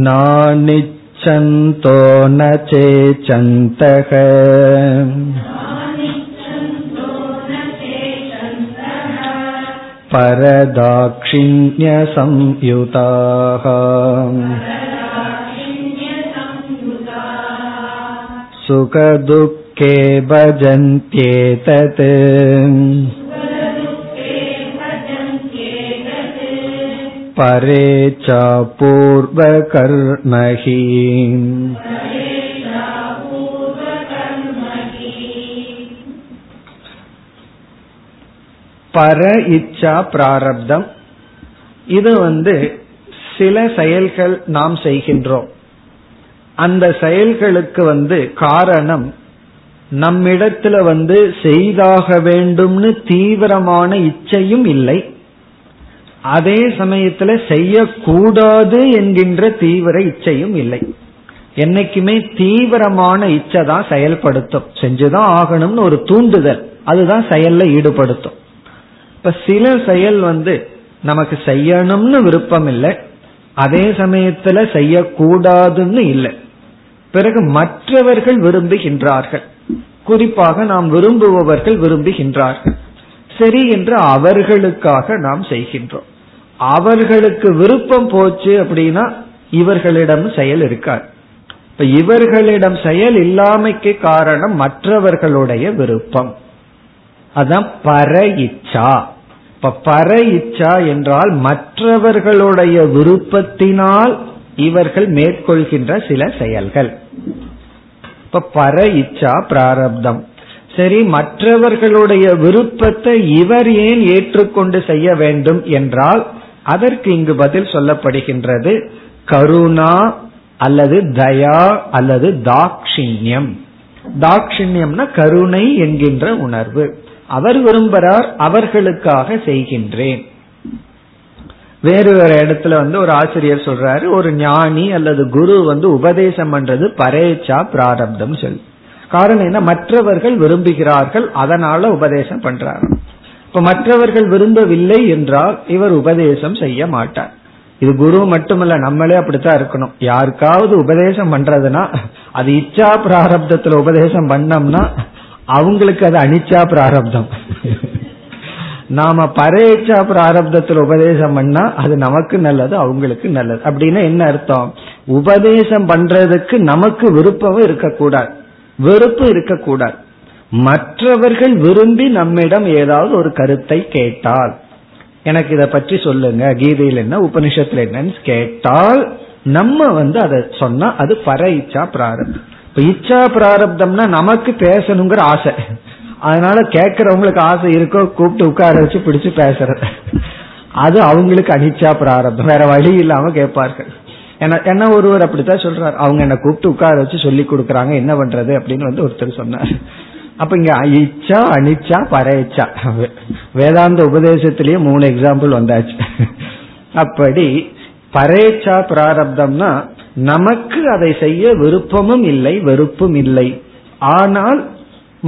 நானிச்சந்தோ நசேச்சந்தக பரதாக்ஷிண்ய சம்யுதாஹ சுக துக்கே பஜந்த்யேதத் பரேச்சா பூர்வ கர்மஹி. பர இச்சா பிராரப்தம், இது சில செயல்கள் நாம் செய்கின்றோம். அந்த செயல்களுக்கு காரணம் நம்மிடத்துல செய்தாக வேண்டும்னு தீவிரமான இச்சையும் இல்லை, அதே சமயத்துல செய்யக்கூடாது என்கின்ற தீவிர இச்சையும் இல்லை. என்னைக்குமே தீவிரமான இச்சை தான் செயல்படுத்தும், செஞ்சுதான் ஆகணும்னு ஒரு தூண்டுதல் அதுதான் செயல்ல ஈடுபடுத்தும். இப்ப சில செயல் நமக்கு செய்யணும்னு விருப்பம் இல்லை, அதே சமயத்துல செய்யக்கூடாதுன்னு இல்லை. பிறகு மற்றவர்கள் விரும்புகின்றார்கள், குறிப்பாக நாம் விரும்புபவர்கள் விரும்புகின்றார்கள், சரி என்று அவர்களுக்காக நாம் செய்கின்றோம். அவர்களுக்கு விருப்பம் போச்சு அப்படின்னா இவர்களிடம் செயல் இருக்காது. இப்ப இவர்களிடம் செயல் இல்லாமைக்கு காரணம் மற்றவர்களுடைய விருப்பம், அதான் பர இச்சா. இப்ப பர இச்சா என்றால் மற்றவர்களுடைய விருப்பத்தினால் இவர்கள் மேற்கொள்கின்ற சில செயல்கள். இப்ப பர இச்சா பிராரப்தம். சரி, மற்றவர்களுடைய விருப்பத்தை இவர் ஏன் ஏற்றுக்கொண்டு செய்ய வேண்டும் என்றால் அதற்கு இங்கு பதில் சொல்லப்படுகின்றது. கருணா அல்லது தயா அல்லது தாக்ஷிண்யம். தாக்ஷிண்யம்னா கருணை என்கின்ற உணர்வு. அவர் விரும்புகிறார், அவர்களுக்காக செய்கின்றேன். வேறு ஒரு இடத்துல ஒரு ஆசிரியர் சொல்றாரு, ஒரு ஞானி அல்லது குரு உபதேசம் பண்றது பரேச்சா பிராரப்தம் சொல்லி. காரணம் என்ன? மற்றவர்கள் விரும்புகிறார்கள், அதனால உபதேசம் பண்றாரு. இப்ப மற்றவர்கள் விரும்பவில்லை என்றால் இவர் உபதேசம் செய்ய மாட்டார். இது குரு மட்டுமல்ல, நம்மளே அப்படித்தான் இருக்கணும். யாருக்காவது உபதேசம் பண்றதுன்னா அது இச்சா பிராரப்தத்துல உபதேசம் பண்ணோம்னா அவங்களுக்கு அது அனிச்சா பிராரப்தம். நாம பரேச்சா பிராரப்தத்தில் உபதேசம் பண்ணா அது நமக்கு நல்லது, அவங்களுக்கு நல்லது. அப்படின்னா என்ன அர்த்தம்? உபதேசம் பண்றதுக்கு நமக்கு விருப்பமும் இருக்கக்கூடாது, வெறுப்பும் இருக்கக்கூடாது. மற்றவர்கள் விரும்பி நம்மிடம் ஏதாவது ஒரு கருத்தை கேட்டால், எனக்கு இதை பற்றி சொல்லுங்க, கீதையில் என்ன, உபனிஷத்துல என்னன்னு கேட்டால் நம்ம அதை சொன்னா அது பர இச்சா பிராரப்தம். இப்ப இச்சா பிராரப்தம்னா நமக்கு பேசணுங்கிற ஆசை, அதனால கேட்கறவங்களுக்கு ஆசை இருக்கோ, கூப்பிட்டு உட்கார வச்சு பிடிச்சு பேசுறது, அது அவங்களுக்கு அனிச்சா பிராரப்தம். வேற வழி இல்லாம கேட்பார்கள். என்ன ஒருவர் அப்படித்தான் சொல்றாரு, அவங்க என்ன கூப்பிட்டு உட்கார வச்சு சொல்லி கொடுக்கறாங்க, என்ன பண்றது அப்படின்னு ஒருத்தர் சொன்னார். அப்ப இங்க இச்சா, அனிச்சா, பரேச்சா, வேதாந்த உபதேசத்திலேயே 3 எக்ஸாம்பிள் வந்தாச்சு. அப்படி பரேச்சா பிராரப்தம்னா நமக்கு அதை செய்ய விருப்பமும் இல்லை, வெறுப்பும் இல்லை, ஆனால்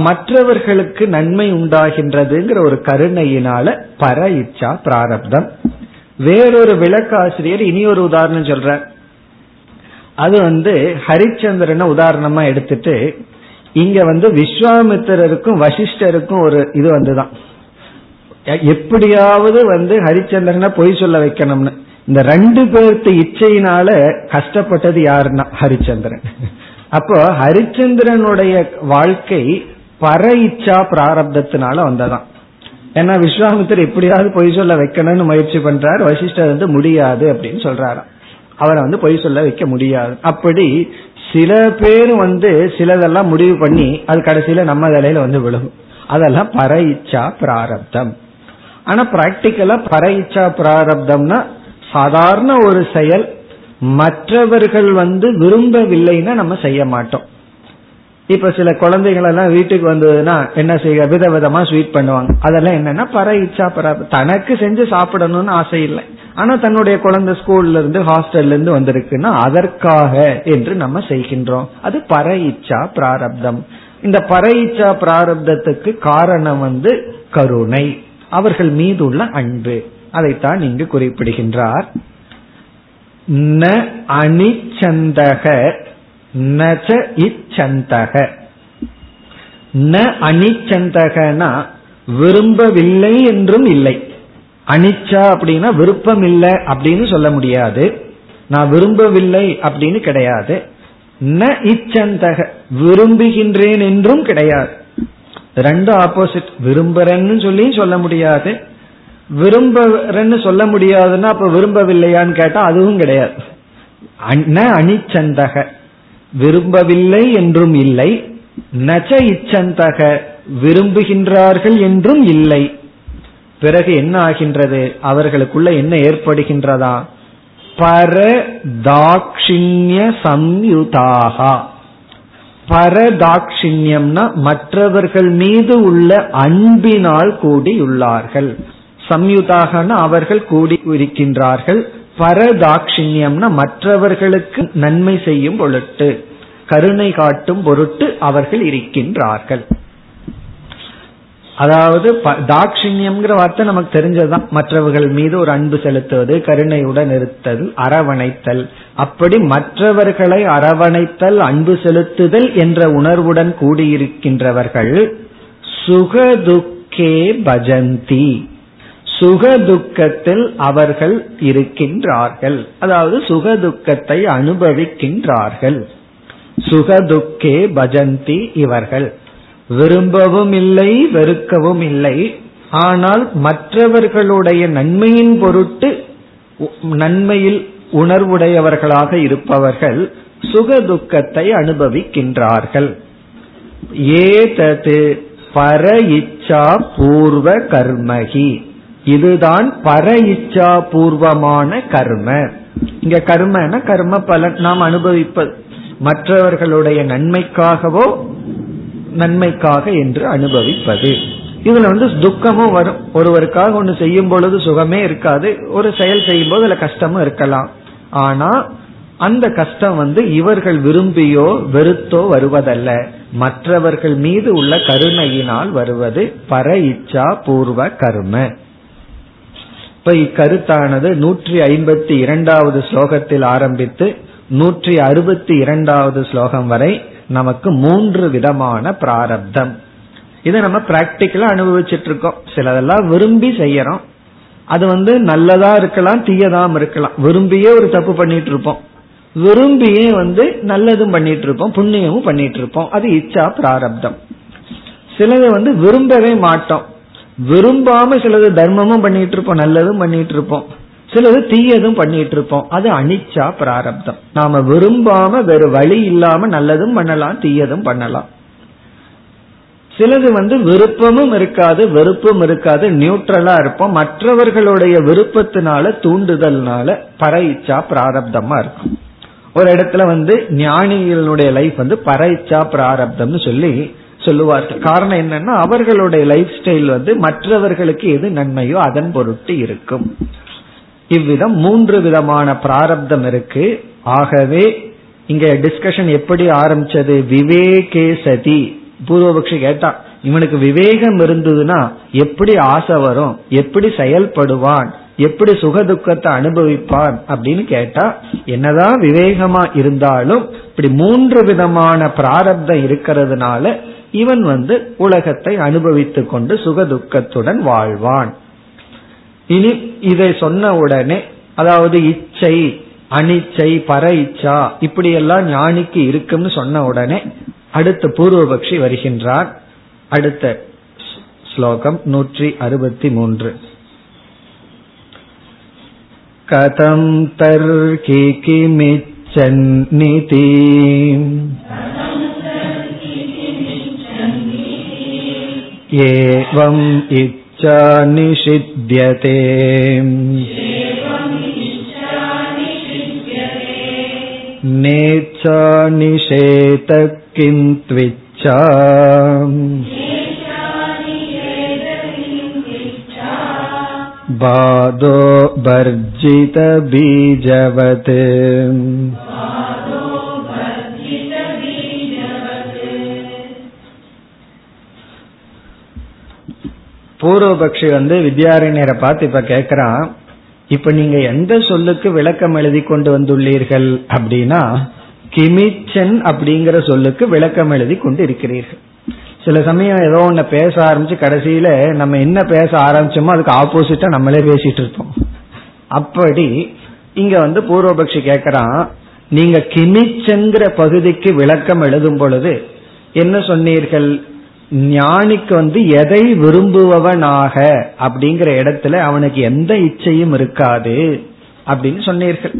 மற்றவர்களுக்கு நன்மை உண்டாகின்றதுங்கிற ஒரு கருணையினால பர இச்சா பிராரப்தம். வேறொரு விளக்காசிரியர் இனி ஒரு உதாரணம் சொல்றார். அது ஹரிச்சந்திரனை உதாரணமா எடுத்துட்டு இங்க விஸ்வாமித்திரருக்கும் வசிஷ்டருக்கும் ஒரு இது வந்துதான், எப்படியாவது ஹரிச்சந்திரனை பொய் சொல்ல வைக்கணும்னு. இந்த ரெண்டு பேர்த்து இச்சையினால கஷ்டப்பட்டது யாருன்னா ஹரிச்சந்திரன். அப்போ ஹரிச்சந்திரனுடைய வாழ்க்கை பர இச்சா பிராரப்தத்தினால வந்ததான். ஏன்னா விஸ்வாமித்திரர் எப்படியாவது பொய் சொல்ல வைக்கணும்னு முயற்சி பண்றாரு, வசிஷ்டர் முடியாது அப்படின்னு சொல்றாராம், அவரை பொய் சொல்ல வைக்க முடியாது. அப்படி சில பேர் சிலதெல்லாம் முடிவு பண்ணி அது கடைசியில நம்ம தலையில விழுகும். அதெல்லாம் பர இச்சா பிராரப்தம். ஆனா பிராக்டிக்கலா பர இச்சா பிராரப்தம்னா சாதாரண ஒரு செயல் மற்றவர்கள் விரும்பவில்லைன்னா நம்ம செய்ய மாட்டோம். இப்ப சில குழந்தைகள் எல்லாம் வீட்டுக்கு வந்ததுன்னா என்ன செய்ய, விதவிதமா ஸ்வீட் பண்ணுவாங்க. அதெல்லாம் என்னன்னா பர இச்சா பிராரப்தம். தனக்கு செஞ்சு சாப்பிடணும்னு ஆசை இல்லை, ஆனா தன்னுடைய குழந்தை ஸ்கூல்ல இருந்து ஹாஸ்டல்ல இருந்து வந்திருக்குன்னா அதற்காக என்று நம்ம செய்கின்றோம். அது பர இச்சா பிராரப்தம். இந்த பர இச்சா பிராரப்தத்துக்கு காரணம் கருணை, அவர்கள் மீது உள்ள அன்பு. அதைத்தான் இங்கு குறிப்பிடுகின்றார். ந அனிச்சந்தக ந ச இச்சந்தக. ந அனிச்சந்தகனா விரும்பவில்லை என்றும் இல்லை. அனிச்சா அப்படின்னா விருப்பம் இல்லை அப்படின்னு சொல்ல முடியாது, நான் விரும்பவில்லை அப்படின்னு கிடையாது. ந இச்சந்தக விரும்புகின்றேன் என்றும் கிடையாது. ரெண்டு ஆப்போசிட். விரும்புறேன்னு சொல்லி சொல்ல முடியாது, விரும்புறேன்னு சொல்ல முடியாதுன்னா அப்ப விரும்பவில்லையான்னு கேட்டா அதுவும் கிடையாது. ந அனிச்சந்தக விரும்பவில்லை என்றும் இல்லை, நச இச்சந்தக விரும்புகின்றார்கள் என்றும் இல்லை. பிறகு என்ன ஆகின்றது, அவர்களுக்குள்ள என்ன ஏற்படுகின்றதா, பரதாட்சிண்ய சம்யுதாகா. பரதாட்சிண்யம்னா மற்றவர்கள் மீது உள்ள அன்பினால் கூடியுள்ளார்கள். சம்யுதாகனா அவர்கள் கூடி இருக்கின்றார்கள். பரதாட்சிண்யம்னா மற்றவர்களுக்கு நன்மை செய்யும் பொருட்டு, கருணை காட்டும் பொருட்டு அவர்கள் இருக்கின்றார்கள். அதாவது தாட்சிண்யம்ங்கிற வார்த்தை நமக்கு தெரிஞ்சதுதான், மற்றவர்கள் மீது ஒரு அன்பு செலுத்துவது, கருணையுடன் இருத்தல், அரவணைத்தல். அப்படி மற்றவர்களை அரவணைத்தல், அன்பு செலுத்துதல் என்ற உணர்வுடன் கூடியிருக்கின்றவர்கள் சுகதுக்கே பஜந்தி, சுகதுக்கத்தில் அவர்கள் இருக்கின்றார்கள். அதாவது சுகதுக்கத்தை அனுபவிக்கின்றார்கள். சுகதுக்கே பஜந்தி, இவர்கள் விரும்பவும் இல்லை வெறுக்கவும் இல்லை, ஆனால் மற்றவர்களுடைய நன்மையின் பொருட்டு நன்மையில் உணர்வுடையவர்களாக இருப்பவர்கள் சுகதுக்கத்தை அனுபவிக்கின்றார்கள். ஏதது பர இச்சா பூர்வ கர்மகி, இதுதான் பர இச்சா பூர்வமான கர்ம. இங்க கர்மனா கர்ம பலன் நாம் அனுபவிப்பது, மற்றவர்களுடைய நன்மைக்காகவோ நன்மைக்காக என்று அனுபவிப்பது. இதுல துக்கமும் வரும். ஒருவருக்காக ஒன்று செய்யும் பொழுது சுகமே இருக்காது, ஒரு செயல் செய்யும் போது அதுல கஷ்டமும் இருக்கலாம். ஆனா அந்த கஷ்டம் இவர்கள் விரும்பியோ வெறுத்தோ வருவதல்ல, மற்றவர்கள் மீது உள்ள கருணையினால் வருவது பர இச்சா பூர்வ கர்ம. இப்ப இக்கருத்தானது 152வது ஸ்லோகத்தில் ஆரம்பித்து 162வது ஸ்லோகம் வரை நமக்கு 3 விதமான பிராரப்தம். இதை நம்ம பிராக்டிக்கலா அனுபவிச்சுட்டு இருக்கோம். சிலதெல்லாம் விரும்பி செய்யறோம், அது நல்லதா இருக்கலாம் தீயதாம் இருக்கலாம். விரும்பியே ஒரு தப்பு பண்ணிட்டு இருப்போம், விரும்பியே நல்லதும் பண்ணிட்டு இருப்போம், புண்ணியமும் பண்ணிட்டு இருப்போம். அது இச்சா பிராரப்தம். சிலது விரும்பவே மாட்டோம், விரும்பாம சிலது தர்மமும் பண்ணிட்டு இருப்போம், நல்லதும் பண்ணிட்டு இருப்போம், சிலது தீயதும் பண்ணிட்டு இருப்போம். அது அனிச்சா பிராரப்தம். நாம விரும்பாம வேறு வழி இல்லாம நல்லதும் பண்ணலாம் தீயதும் பண்ணலாம். சிலது விருப்பமும் இருக்காது வெறுப்பும் இருக்காது, நியூட்ரலா இருப்போம். மற்றவர்களுடைய விருப்பத்தினால தூண்டுதல்னால பர இச்சா பிராரப்தமா இருக்கும். ஒரு இடத்துல ஞானிகளுடைய லைஃப் பர இச்சா பிராரப்தம்னு சொல்லுவார்கள். காரணம் என்னன்னா அவர்களுடைய லைஃப் ஸ்டைல் மற்றவர்களுக்கு எது நன்மையோ அதன் பொருட்டு இருக்கும். இவ்விதம் 3 விதமான பிராரப்தம் இருக்கு. ஆகவே இங்க டிஸ்கஷன் எப்படி ஆரம்பிச்சது, விவேகே சதி. பூர்வபக்ஷி கேட்டா, இவனுக்கு விவேகம் இருந்ததுன்னா எப்படி ஆசை வரும், எப்படி செயல்படுவான், எப்படி சுகதுக்கத்தை அனுபவிப்பான் அப்படின்னு கேட்டா, என்னதான் விவேகமா இருந்தாலும் இப்படி 3 விதமான பிராரப்தம் இருக்கிறதுனால இவன் உலகத்தை அனுபவித்து கொண்டு சுகதுக்கத்துடன் வாழ்வான். இனி இதை சொன்ன உடனே, அதாவது இச்சை அனிச்சை பர இச்சா இப்படி எல்லாம் ஞானிக்கு இருக்குன்னு சொன்ன உடனே அடுத்த பூர்வபக்ஷி வருகின்றார். அடுத்த ஸ்லோகம் 163. கதம் தர்கி கிமிச்சன்னிதி ஏவம் இச்சா நிஷித்யதே. நேச்சா நிஷேத கிம் த்விச்சா பாதோ பர்ஜித பீஜவத். பூர்வபக்ஷி வித்யாரண்யரை பார்த்து இப்ப கேக்குறான், இப்ப நீங்க எந்த சொல்லுக்கு விளக்கம் எழுதி கொண்டு வந்துள்ளீர்கள் அப்படின்னா கிமிச்சன் அப்படிங்கிற சொல்லுக்கு விளக்கம் எழுதி கொண்டு இருக்கிறீர்கள். சில சமயம் ஏதோ ஒண்ணு பேச ஆரம்பிச்சு கடைசியில நம்ம என்ன பேச ஆரம்பிச்சோமோ அதுக்கு ஆப்போசிட்டா நம்மளே பேசிட்டு இருப்போம். அப்படி இங்க பூர்வபக்ஷி கேக்குறான், நீங்க கிமிச்சன்கிற பகுதிக்கு விளக்கம் எழுதும் பொழுது என்ன சொன்னீர்கள்? ஞானிக்கு எதை விரும்புவனாக அப்படிங்கிற இடத்துல அவனுக்கு எந்த இச்சையும் இருக்காது அப்படின்னு சொன்னீர்கள்.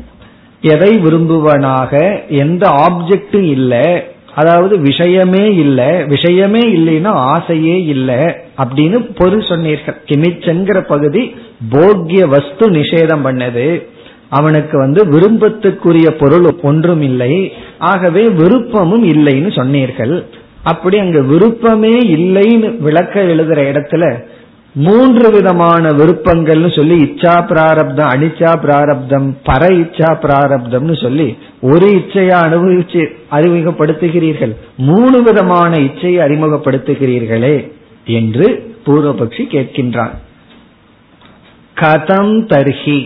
எதை விரும்புவனாக எந்த ஆப்ஜெக்டும் இல்லை, அதாவது விஷயமே இல்லை, விஷயமே இல்லைன்னா ஆசையே இல்லை அப்படின்னு பொருள் சொன்னீர்கள். கிமிச்சங்கிற பகுதி போக்கிய வஸ்து நிஷேதம் பண்ணது, அவனுக்கு விரும்பத்துக்குரிய பொருள் ஒன்றும் இல்லை, ஆகவே விருப்பமும் இல்லைன்னு சொன்னீர்கள். அப்படி அங்க விருப்பமே இல்லைன்னு விளக்க எழுதுற இடத்துல மூன்று விதமான விருப்பங்கள்னு சொல்லி இச்சா பிராரப்தம், அனிச்சா பிராரப்தம், பர இச்சா பிராரப்தம்னு சொல்லி ஒரு இச்சையை அறிமுகப்படுத்துகிறீர்கள், மூணு விதமான இச்சையை அறிமுகப்படுத்துகிறீர்களே என்று பூர்வபக்ஷி கேட்கின்றான். கதம் தர்ஹி,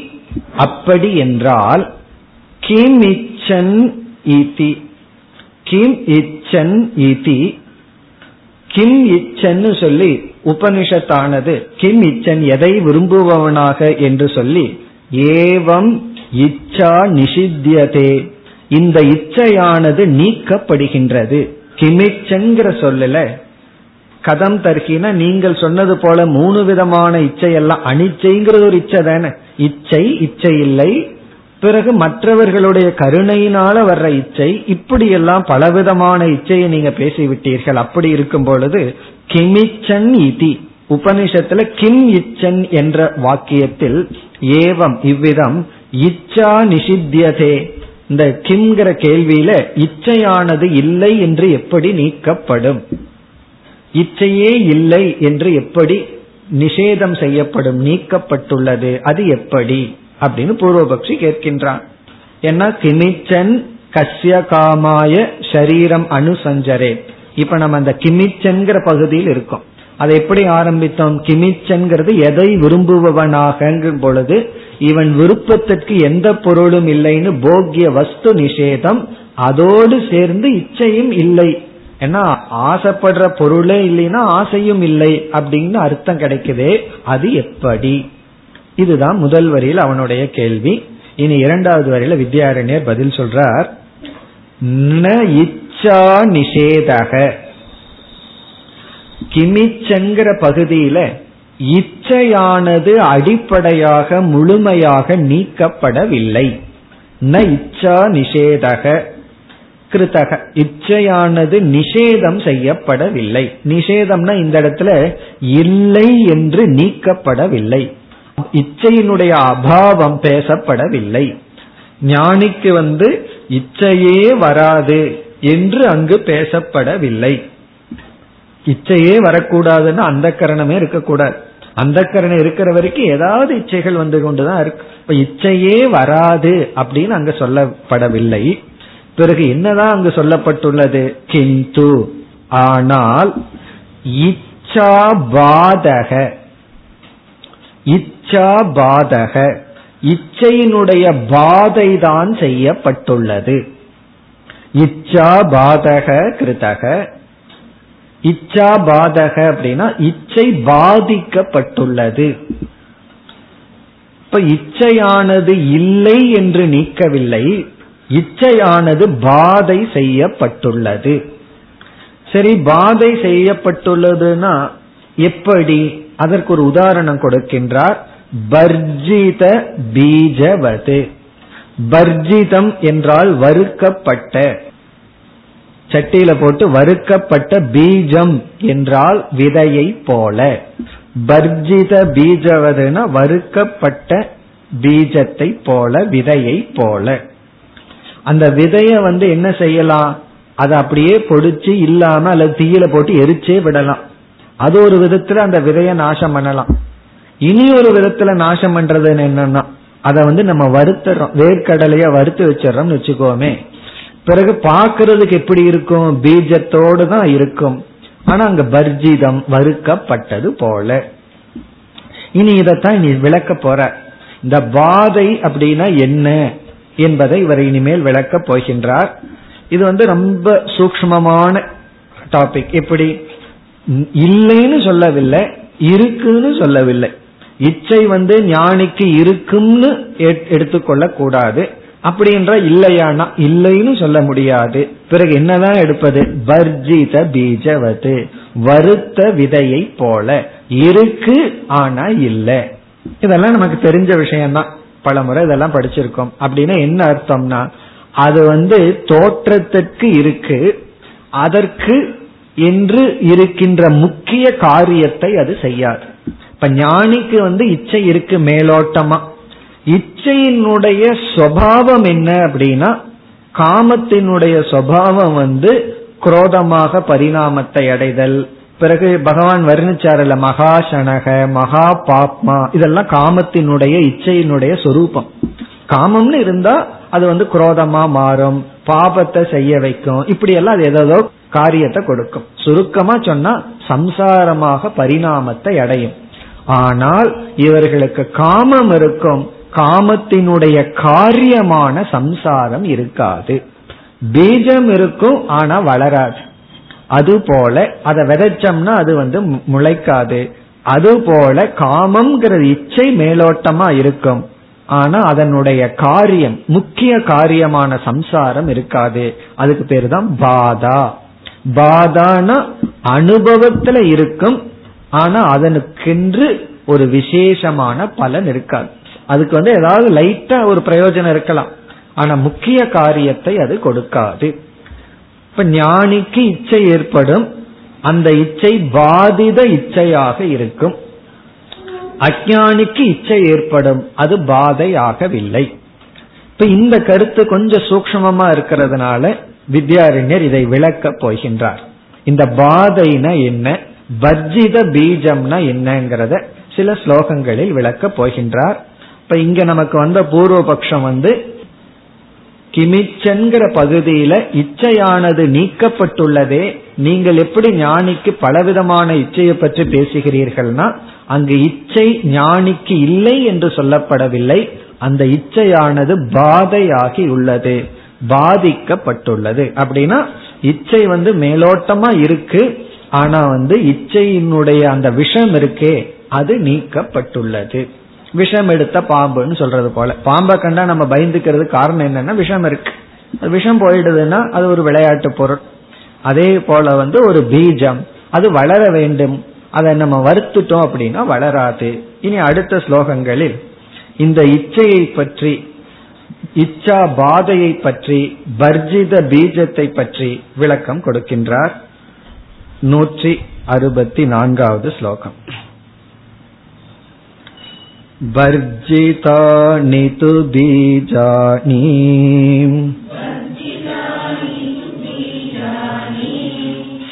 அப்படி என்றால் கிம் இச்சன் இதி. கிம் இச்சன் இதி, கிம் இச்சன்னு சொல்லி உபனிஷத்தானது கிம் இச்சன் எதை விரும்புபவனாக என்று சொல்லி ஏவம் இச்சா நிஷித்யதே, இந்த இச்சையானது நீக்கப்படுகின்றது. கிமிச்சன்கிற சொல்லல கதம் தர்கினா நீங்கள் சொன்னது போல மூணு விதமான இச்சை எல்லாம் அனிச்சைங்கிறது ஒரு இச்சை தானே, இச்சை இச்சை இல்லை, பிறகு மற்றவர்களுடைய கருணையினால வர்ற இச்சை, இப்படியெல்லாம் பலவிதமான இச்சையை நீங்க பேசிவிட்டீர்கள். அப்படி இருக்கும் பொழுது கிமிச்சன் இதி, உபனிஷத்துல கிம் இச்சன் என்ற வாக்கியத்தில் ஏவம் இவ்விதம் இச்சா நிஷித்யதே, இந்த கிம்ங்கிற கேள்வியில இச்சையானது இல்லை என்று எப்படி நீக்கப்படும், இச்சையே இல்லை என்று எப்படி நிஷேதம் செய்யப்படும், நீக்கப்பட்டுள்ளது அது எப்படி அப்படின்னு பூர்வபக்ஷி கேட்கின்றான். ஏன்னா கிமிச்சன் கஸ்ய காமாய ஷரீரம் அனுசஞ்சரே, இப்ப நம்ம அந்த கிமிச்சன்கிற பகுதியில் இருக்கோம். அதை எப்படி ஆரம்பித்தோம்? கிமிச்சன்கிறது எதை விரும்புபவனாக பொழுது இவன் விருப்பத்திற்கு எந்த பொருளும் இல்லைன்னு போக்கிய வஸ்து நிஷேதம், அதோடு சேர்ந்து இச்சையும் இல்லை. ஏன்னா ஆசைப்படுற பொருளே இல்லைன்னா ஆசையும் இல்லை அப்படின்னு அர்த்தம் கிடைக்குதே, அது எப்படி? இதுதான் முதல் வரியில் அவனுடைய கேள்வி. இனி இரண்டாவது வரியில வித்யாரண்யர் பதில் சொல்றார். ந இச்சா நிஷேதக, கிமிச்சங்கிற பகுதியில இச்சையானது அடிப்படையாக முழுமையாக நீக்கப்படவில்லை. ந இச்சா நிஷேதக கிருதக, இச்சையானது நிஷேதம் செய்யப்படவில்லை. நிஷேதம்னா இந்த இடத்துல இல்லை என்று நீக்கப்படவில்லை, இச்சையினுடைய அபாவம் பேசப்படவில்லை. ஞானிக்கு இச்சையே வராது என்று அங்கு பேசப்படவில்லை. இச்சையே வரக்கூடாதுன்னா அந்த கரணமே இருக்கக்கூடாது, அந்த கரணம் இருக்கிற வரைக்கும் ஏதாவது இச்சைகள் வந்து கொண்டுதான் இருக்கு. இப்ப இச்சையே வராது அப்படின்னு அங்கு சொல்லப்படவில்லை. பிறகு என்னதான் அங்கு சொல்லப்பட்டுள்ளது? கிந்து, ஆனால் இச்சா பாதக, இச்சா பாதக, இச்சையினுடைய பாதை தான் செய்யப்பட்டுள்ளது. இச்சா பாதக கிருதக, இச்சா பாதக அப்படின்னா இச்சை பாதிக்கப்பட்டுள்ளது. இப்ப இச்சையானது இல்லை என்று நீக்கவில்லை, இச்சையானது பாதை செய்யப்பட்டுள்ளது. சரி, பாதை செய்யப்பட்டுள்ளதுன்னா எப்படி? அதற்கு ஒரு உதாரணம் கொடுக்கின்றார். பர்ஜித பீஜவது, பர்ஜிதம் என்றால் வறுக்கப்பட்ட, சட்டியில போட்டு வறுக்கப்பட்ட, பீஜம் என்றால் விதையை போல. பர்ஜித பீஜவதுனா வறுக்கப்பட்ட பீஜத்தை போல, விதையை போல. அந்த விதைய என்ன செய்யலாம்? அதை அப்படியே பொடிச்சு இல்லாம அல்லது தீயில போட்டு எரிச்சே விடலாம், அது ஒரு விதத்துல அந்த விதைய நாசம் பண்ணலாம். இனி ஒரு விதத்துல நாசம் பண்றது என்னன்னா அதை வந்து நம்ம வறுத்துறோம், வேர்க்கடலையா வறுத்து வச்சிடறோம்னு வச்சுக்கோமே. பிறகு பாக்குறதுக்கு எப்படி இருக்கும், பீஜத்தோடு தான் இருக்கும், ஆனா அங்க பர்ஜிதம் வறுக்கப்பட்டது போல. இனி இதைத்தான் இனி விளக்க போற. இந்த பாதை அப்படின்னா என்ன என்பதை இவர் இனிமேல் விளக்க போகின்றார். இது வந்து ரொம்ப சூக்ஷ்மமான டாபிக். எப்படி இல்லைன்னு சொல்லவில்லை, இருக்குன்னு சொல்லவில்லை. இச்சை வந்து ஞானிக்கு இருக்கும்னு எடுத்துக்கொள்ள கூடாது. அப்படி என்றால் இல்லையானா இல்லைன்னு சொல்ல முடியாது. பிறகு என்னதான் எடுப்பது, வர்ஜித பீஜவது, வருத்த விதையை போல இருக்கு ஆனா இல்லை. இதெல்லாம் நமக்கு தெரிஞ்ச விஷயம்தான், பலமுறை இதெல்லாம் படிச்சிருக்கோம். அப்படின்னா என்ன அர்த்தம்னா, அது வந்து தோற்றத்திற்கு இருக்கு, அதற்கு என்று இருக்கின்ற முக்கிய காரியத்தை அது செய்யாது. இப்ப ஞானிக்கு வந்து இச்சை இருக்கு மேலோட்டமா. இச்சையினுடைய சுபாவம் என்ன அப்படின்னா, காமத்தினுடைய சுபாவம் வந்து குரோதமாக பரிணாமத்தை அடைதல். பிறகு பகவான் வர்ணிச்சாரல மகா சனக மகா பாப்மா, இதெல்லாம் காமத்தினுடைய இச்சையினுடைய சொரூபம். காமம்னு இருந்தா அது வந்து குரோதமா மாறும், பாபத்தை செய்ய வைக்கும், இப்படி எல்லாம் அது ஏதோ காரியத்தை கொடுக்கும். சுருக்கமா சொன்னா சம்சாரமாக பரிணாமத்தை அடையும். ஆனால் இவர்களுக்கு காமம் இருக்கும், காமத்தினுடைய காரியமான சம்சாரம் இருக்காது. பீஜம் இருக்கும் ஆனா வளராது. அதுபோல அதை விதைச்சோம்னா அது வந்து முளைக்காது. அதுபோல காமம்ங்கிறது இச்சை மேலோட்டமா இருக்கும், ஆனா அதனுடைய காரியம் முக்கிய காரியமான சம்சாரம் இருக்காது. அதுக்கு பேரு தான் பாதா. பாதானா அனுபவத்துல இருக்கும், ஆனா அதனுக்கென்று ஒரு விசேஷமான பலன் இருக்காது. அதுக்கு வந்து ஏதாவது லைட்டா ஒரு பிரயோஜனம் இருக்கலாம், ஆனா முக்கிய காரியத்தை அது கொடுக்காது. இப்ப ஞானிக்கு இச்சை ஏற்படும், அந்த இச்சை பாதித இச்சையாக இருக்கும். அஞ்ஞானிக்கு இச்சை ஏற்படும், அது பாதை ஆகவில்லை. இப்ப இந்த கருத்து கொஞ்சம் சூக்ஷ்மமா இருக்கிறதுனால வித்யாரண்யர் இதை விளக்க போகின்றார். இந்த பாதைனா என்ன, வர்ஜித பீஜம்னா என்னங்கிறத சில ஸ்லோகங்களில் விளக்க போகின்றார். இப்ப இங்க நமக்கு வந்த பூர்வபக்ஷம் வந்து கிமிச்சன்கிற பகுதியில இச்சையானது நீக்கப்பட்டுள்ளதே, நீங்கள் எப்படி ஞானிக்கு பலவிதமான இச்சையை பற்றி பேசுகிறீர்கள்னா, அங்கு இச்சை ஞானிக்கு இல்லை என்று சொல்லப்படவில்லை, அந்த இச்சையானது பாதையாகி உள்ளது, பாதிக்கப்பட்டுள்ளது. அப்படின்னா இச்சை வந்து மேலோட்டமா இருக்கு, ஆனா வந்து இச்சையினுடைய அந்த விஷம் இருக்கே அது நீக்கப்பட்டுள்ளது. விஷம் எடுத்த பாம்புன்னு சொல்றது போல, பாம்பை கண்டா நம்ம பயந்துக்கிறது காரணம் என்னன்னா விஷம் இருக்கு. விஷம் போயிடுதுன்னா அது ஒரு விளையாட்டு பொருள். அதே போல வந்து ஒரு பீஜம், அது வளர வேண்டும், அதை நம்ம வறுத்துட்டோம் அப்படின்னா வளராது. இனி அடுத்த ஸ்லோகங்களில் இந்த இச்சையை பற்றி, இச்சா பாதையை பற்றி, வர்ஜித பீஜத்தை பற்றி விளக்கம் கொடுக்கின்றார். 164வது ஸ்லோகம். வர்ஜிதானி து பீஜானி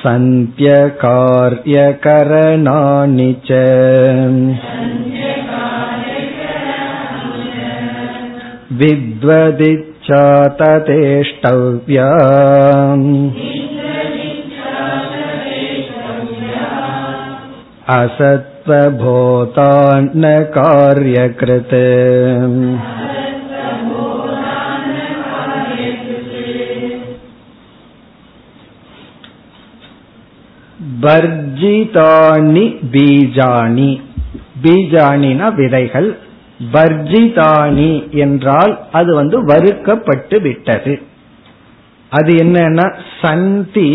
சந்த்யகார்யகரணானி ச வித்வதிச்சாததேஷ்டவ்யாம் அசத்வபோதான்ன கார்யக்ருதே. வர்ஜிதானி பீஜானி, பீஜானினா விதைகள், வர்ஜிதானி என்றால் அது வந்து வறுக்கப்பட்டு விட்டது. அது என்னன்னா சந்தி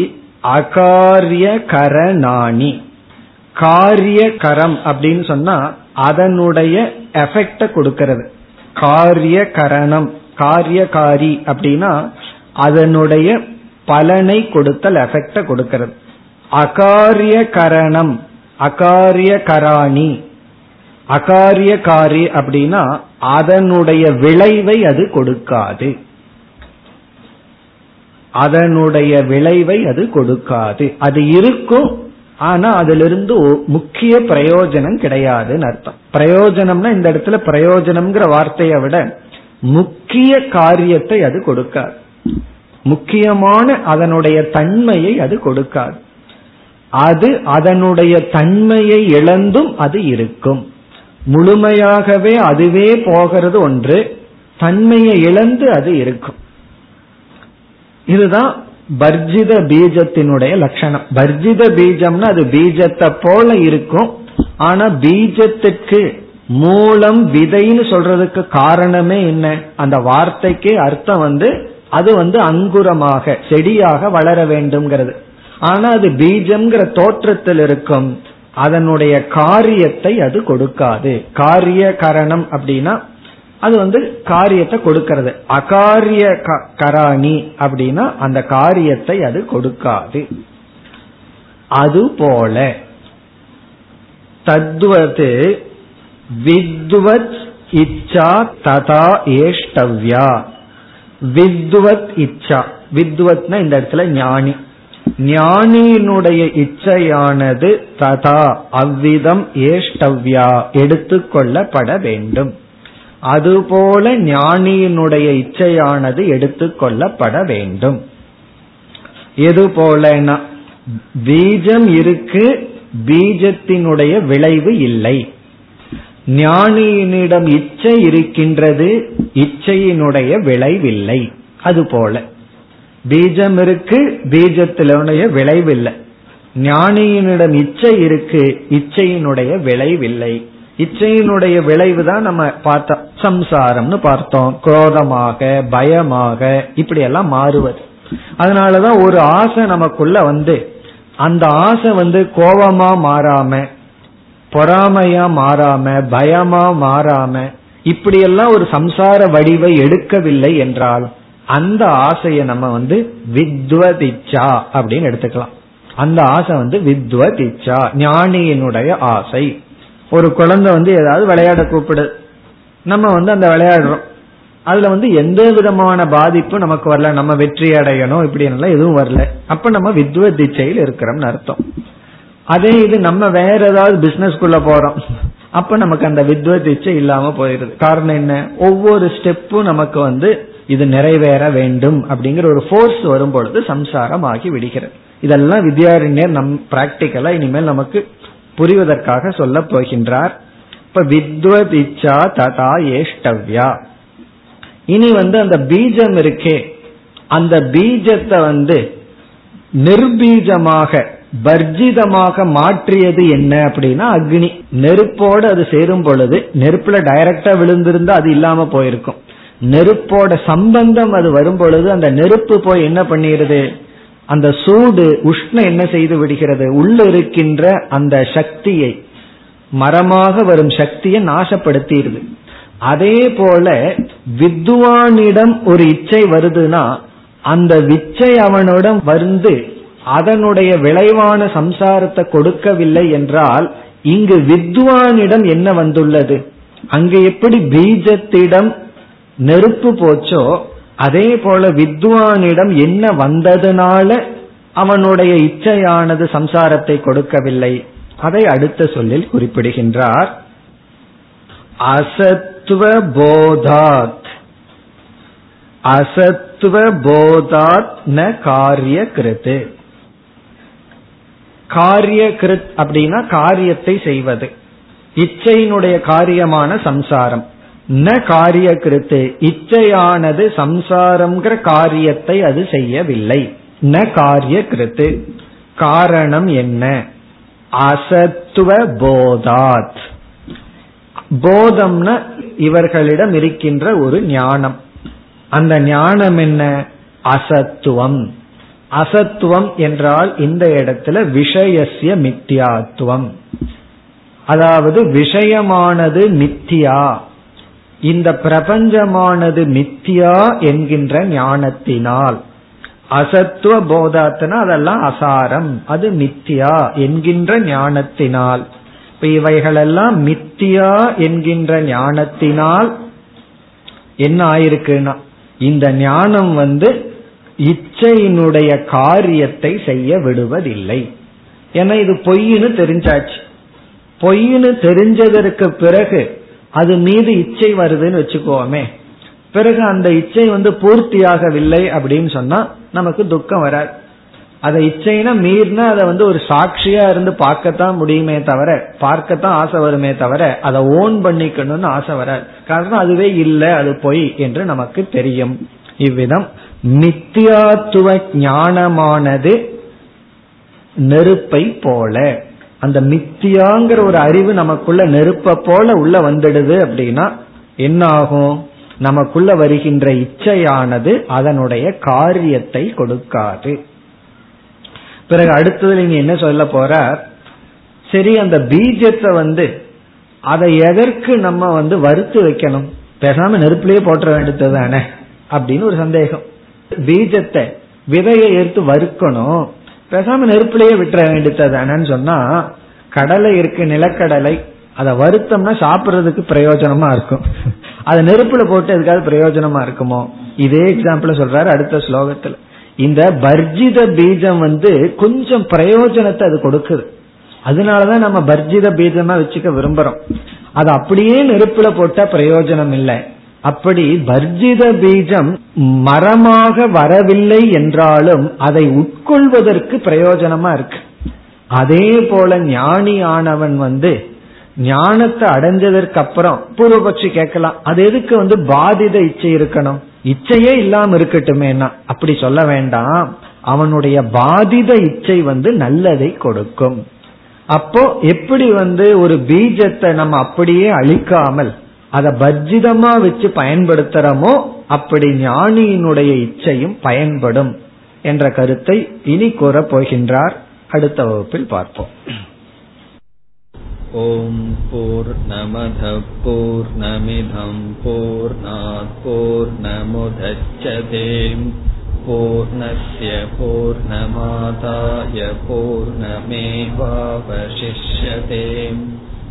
அகாரியகரணானி, காரியகரம் அப்படின்னு சொன்னா அதனுடைய எஃபெக்ட கொடுக்கிறது. காரியகரணம், காரியகாரி அப்படின்னா அதனுடைய பலனை கொடுத்தல், எஃபெக்ட கொடுக்கிறது. அகாரியகரணம், அகாரியகராணி, அகாரியகாரி அப்படின்னா அதனுடைய விளைவை அது கொடுக்காது, அதனுடைய விளைவை அது கொடுக்காது. அது இருக்கும் ஆனா அதுல இருந்து முக்கிய பிரயோஜனம் கிடையாதுன்னு அர்த்தம். பிரயோஜனம்னா இந்த இடத்துல பிரயோஜனம்ங்கிற வார்த்தையை விட முக்கிய காரியத்தை அது கொடுக்காது, முக்கியமான அதனுடைய தன்மையை அது கொடுக்காது. அது அதனுடைய தன்மையை இழந்தும் அது இருக்கும். முழுமையாகவே அதுவே போகிறது ஒன்று, தன்மையை இழந்து அது இருக்கும். இதுதான் பர்ஜித பீஜத்தினுடைய லட்சணம். பர்ஜித பீஜம்னா அது பீஜத்தை போல இருக்கும், ஆனா பீஜத்துக்கு மூலம் விதைன்னு சொல்றதுக்கு காரணமே என்ன, அந்த வார்த்தைக்கு அர்த்தம் அது அங்குரமாக செடியாக வளர வேண்டும்ங்கிறது. ஆனா அது பீஜம்ங்கிற தோற்றத்தில் இருக்கும், அதனுடைய காரியத்தை அது கொடுக்காது. காரிய கரணம் அப்படின்னா அது காரியத்தை கொடுக்கிறது, அகாரிய கராணி அப்படின்னா அந்த காரியத்தை அது கொடுக்காது. அதுபோல தத்வது வித்வத் இச்சா ததா ஏஷ்டவ்யா. வித்வத் இச்சா, வித்வத்னா இந்த இடத்துல ஞானி, ஞானியினுடைய இச்சையானது ததா அவ்விதம் ஏஷ்டவ்யா எடுத்துக்கொள்ளப்பட வேண்டும். அதுபோல ஞானியினுடைய இச்சையானது எடுத்துக்கொள்ளப்பட வேண்டும். எதுபோலனா பீஜம் இருக்கு, பீஜத்தினுடைய விளைவு இல்லை. ஞானியினிடம் இச்சை இருக்கின்றது, இச்சையினுடைய விளைவில்லை. அதுபோல பீஜம் இருக்கு, பீஜத்தினுடைய விளைவில்லை. ஞானியினிடம் இச்சை இருக்கு, இச்சையினுடைய விளைவில்லை. இச்சையினுடைய விளைவு தான் நம்ம பார்த்தோம், சம்சாரம்னு பார்த்தோம். குரோதமாக, பயமாக, இப்படி எல்லாம் மாறுவது. அதனாலதான் ஒரு ஆசை நமக்குள்ள அந்த ஆசை கோபமா மாறாம, பொறாமையா மாறாம, பயமா மாறாம, இப்படியெல்லாம் ஒரு சம்சார வடிவை எடுக்கவில்லை என்றால் அந்த ஆசையை நம்ம வித்வதிச்சா அப்படின்னு எடுத்துக்கலாம். அந்த ஆசை வித்வதிச்சா, ஞானியினுடைய ஆசை. ஒரு குழந்தை ஏதாவது விளையாட கூப்பிடு, நம்ம அந்த விளையாடுறோம். அதுல எந்த விதமான பாதிப்பும் நமக்கு வரல, நம்ம வெற்றி அடையணும் இப்படின்னா எதுவும் வரல, அப்ப நம்ம வித்வதிச்சையில் இருக்கிறோம்னு அர்த்தம். அதே இது நம்ம வேற ஏதாவது பிசினஸ்க்குள்ள போறோம், அப்ப நமக்கு அந்த வித்வதிச்சை இல்லாம போயிருது. காரணம் என்ன, ஒவ்வொரு ஸ்டெப்பும் நமக்கு இது நிறைவேற வேண்டும் அப்படிங்கிற ஒரு ஃபோர்ஸ் வரும் பொழுது சம்சாரம் ஆகி விடுகிறது. இதெல்லாம் வித்யாரண்யர் நம் பிராக்டிக்கலா இனிமேல் நமக்கு புரிவதற்காக சொல்ல போகின்றார். இப்ப வித்வதிச்சா ததா ஏஷ்டவ்யா. இனி அந்த பீஜம் இருக்கே, அந்த பீஜத்தை நிர்பீஜமாக வர்ஜிதமாக மாற்றியது என்ன அப்படின்னா அக்னி. நெருப்போடு அது சேரும் பொழுது, நெருப்புல டைரக்டா விழுந்திருந்தா அது இல்லாம போயிருக்கும். நெருப்போட சம்பந்தம் அது வரும் பொழுது அந்த நெருப்பு போய் என்ன பண்ணிடுது, அந்த சூடு உஷ்ணம் என்ன செய்து விடுகிறது, உள்ள இருக்கின்ற அந்த சக்தியை, மரமாக வரும் சக்தியை நாசப்படுத்திடுது. அதே போல வித்வானிடம் ஒரு இச்சை வருதுன்னா அந்த இச்சை அவனிடம் வந்து அதனுடைய விளைவான சம்சாரத்தை கொடுக்கவில்லை என்றால் இங்கு வித்வானிடம் என்ன வந்துள்ளது, அங்கு எப்படி பீஜத்திடம் நெருப்பு போச்சோ அதே போல வித்வானிடம் என்ன வந்ததுனால அவனுடைய இச்சையானது சம்சாரத்தை கொடுக்கவில்லை. அதை அடுத்த சொல்லில் குறிப்பிடுகின்றார். அசத்வபோதாத் அசத்வபோதாத் ந காரியக்ருத். காரியக்ருத் அப்படின்னா காரியத்தை செய்வது, இச்சையினுடைய காரியமான சம்சாரம். ந காரியகிருத்து, இச்சையானது சம்சாரம்ங்கிற காரியத்தை அது செய்யவில்லை. ந காரியகிருத்து, காரணம் என்ன, அசத்துவ போதாத். போதம்னா இவர்களிடம் இருக்கின்ற ஒரு ஞானம். அந்த ஞானம் என்ன, அசத்துவம். அசத்துவம் என்றால் இந்த இடத்துல விஷயசிய மித்தியாத்துவம், அதாவது விஷயமானது மித்தியா, இந்த பிரபஞ்சமானது மித்தியா என்கின்ற ஞானத்தினால். அசத்துவ போதாத்னா அதெல்லாம் அசாரம், அது மித்தியா என்கின்ற ஞானத்தினால். இப்ப இவைகளெல்லாம் மித்தியா என்கின்ற ஞானத்தினால் என்ன ஆயிருக்குன்னா இந்த ஞானம் இச்சையினுடைய காரியத்தை செய்ய விடுவதில்லை. ஏன்னா இது பொய்னு தெரிஞ்சாச்சு. பொய்னு தெரிஞ்சதற்கு பிறகு அது மீது இச்சை வருதுன்னு வச்சுக்கோமே, பிறகு அந்த இச்சை பூர்த்தியாகவில்லை அப்படின்னு சொன்னா நமக்கு துக்கம் வராது. அதை இச்சைனா மீறினா அதை ஒரு சாட்சியா இருந்து பார்க்கத்தான் முடியுமே தவிர, பார்க்கத்தான் ஆசை வருமே தவிர அதை ஓன் பண்ணிக்கணும்னு ஆசை வராது. காரணம் அதுவே இல்லை, அது பொய் என்று நமக்கு தெரியும். இவ்விதம் மித்தியாத்துவ ஞானமானது நெருப்பை போல, அந்த மித்தியாங்கிற ஒரு அறிவு நமக்குள்ள நெருப்பை போல உள்ள வந்துடுது அப்படின்னா என்ன ஆகும்? நமக்குள்ள வருகின்ற இச்சையானது அதனுடைய காரியத்தை கொடுக்காது. பிறகு அடுத்ததுல நீ என்ன சொல்ல போற? சரி, அந்த பீஜத்தை அதை எதற்கு நம்ம வறுத்து வைக்கணும், பேசாம நெருப்புலயே போட்டுற வேண்டியது தானே அப்படின்னு ஒரு சந்தேகம். பீஜத்தை, விதையை எடுத்து வறுக்கணும், பேசாம நெருப்புலயே விட்டுற வேண்டியது தானேன்னு சொன்னா, கடலை இருக்கு, நிலக்கடலை, அதை வறுத்தம்னா சாப்பிட்றதுக்கு பிரயோஜனமா இருக்கும், அதை நெருப்புல போட்டு அதுக்காக பிரயோஜனமா இருக்குமோ? இதே எக்ஸாம்பிள் சொல்றாரு அடுத்த ஸ்லோகத்துல. இந்த பர்ஜித பீஜம் கொஞ்சம் பிரயோஜனத்தை அது கொடுக்குது, அதனாலதான் நம்ம பர்ஜித பீஜமா வச்சுக்க விரும்புறோம். அது அப்படியே நெருப்புல போட்டா பிரயோஜனம் இல்லை. அப்படி பர்ஜித பீஜம் மரமாக வரவில்லை என்றாலும் அதை உட்கொள்வதற்கு பிரயோஜனமா இருக்கு. அதே போல ஞானி ஆனவன் ஞானத்தை அடைஞ்சதற்கு அப்புறம் பூர்வபட்சி கேட்கலாம், அது எதுக்கு பாதித இச்சை இருக்கணும், இச்சையே இல்லாம இருக்கட்டுமேனா? அப்படி சொல்ல வேண்டாம், அவனுடைய பாதித இச்சை நல்லதை கொடுக்கும். அப்போ எப்படி ஒரு பீஜத்தை நம்ம அப்படியே அழிக்காமல் அதை பர்ஜிதமா வச்சு பயன்படுத்துறோமோ அப்படி ஞானியினுடைய இச்சையும் பயன்படும் என்ற கருத்தை இனி கூற போகின்றார். அடுத்த வகுப்பில் பார்ப்போம். ஓம் பூர்ணமத பூர்ணமிதம் பூர்ணாத் பூர்ணமுதச்யதே பூர்ணஸ்ய பூர்ணமாதாய பூர்ணமேவாவசிஷ்யதே.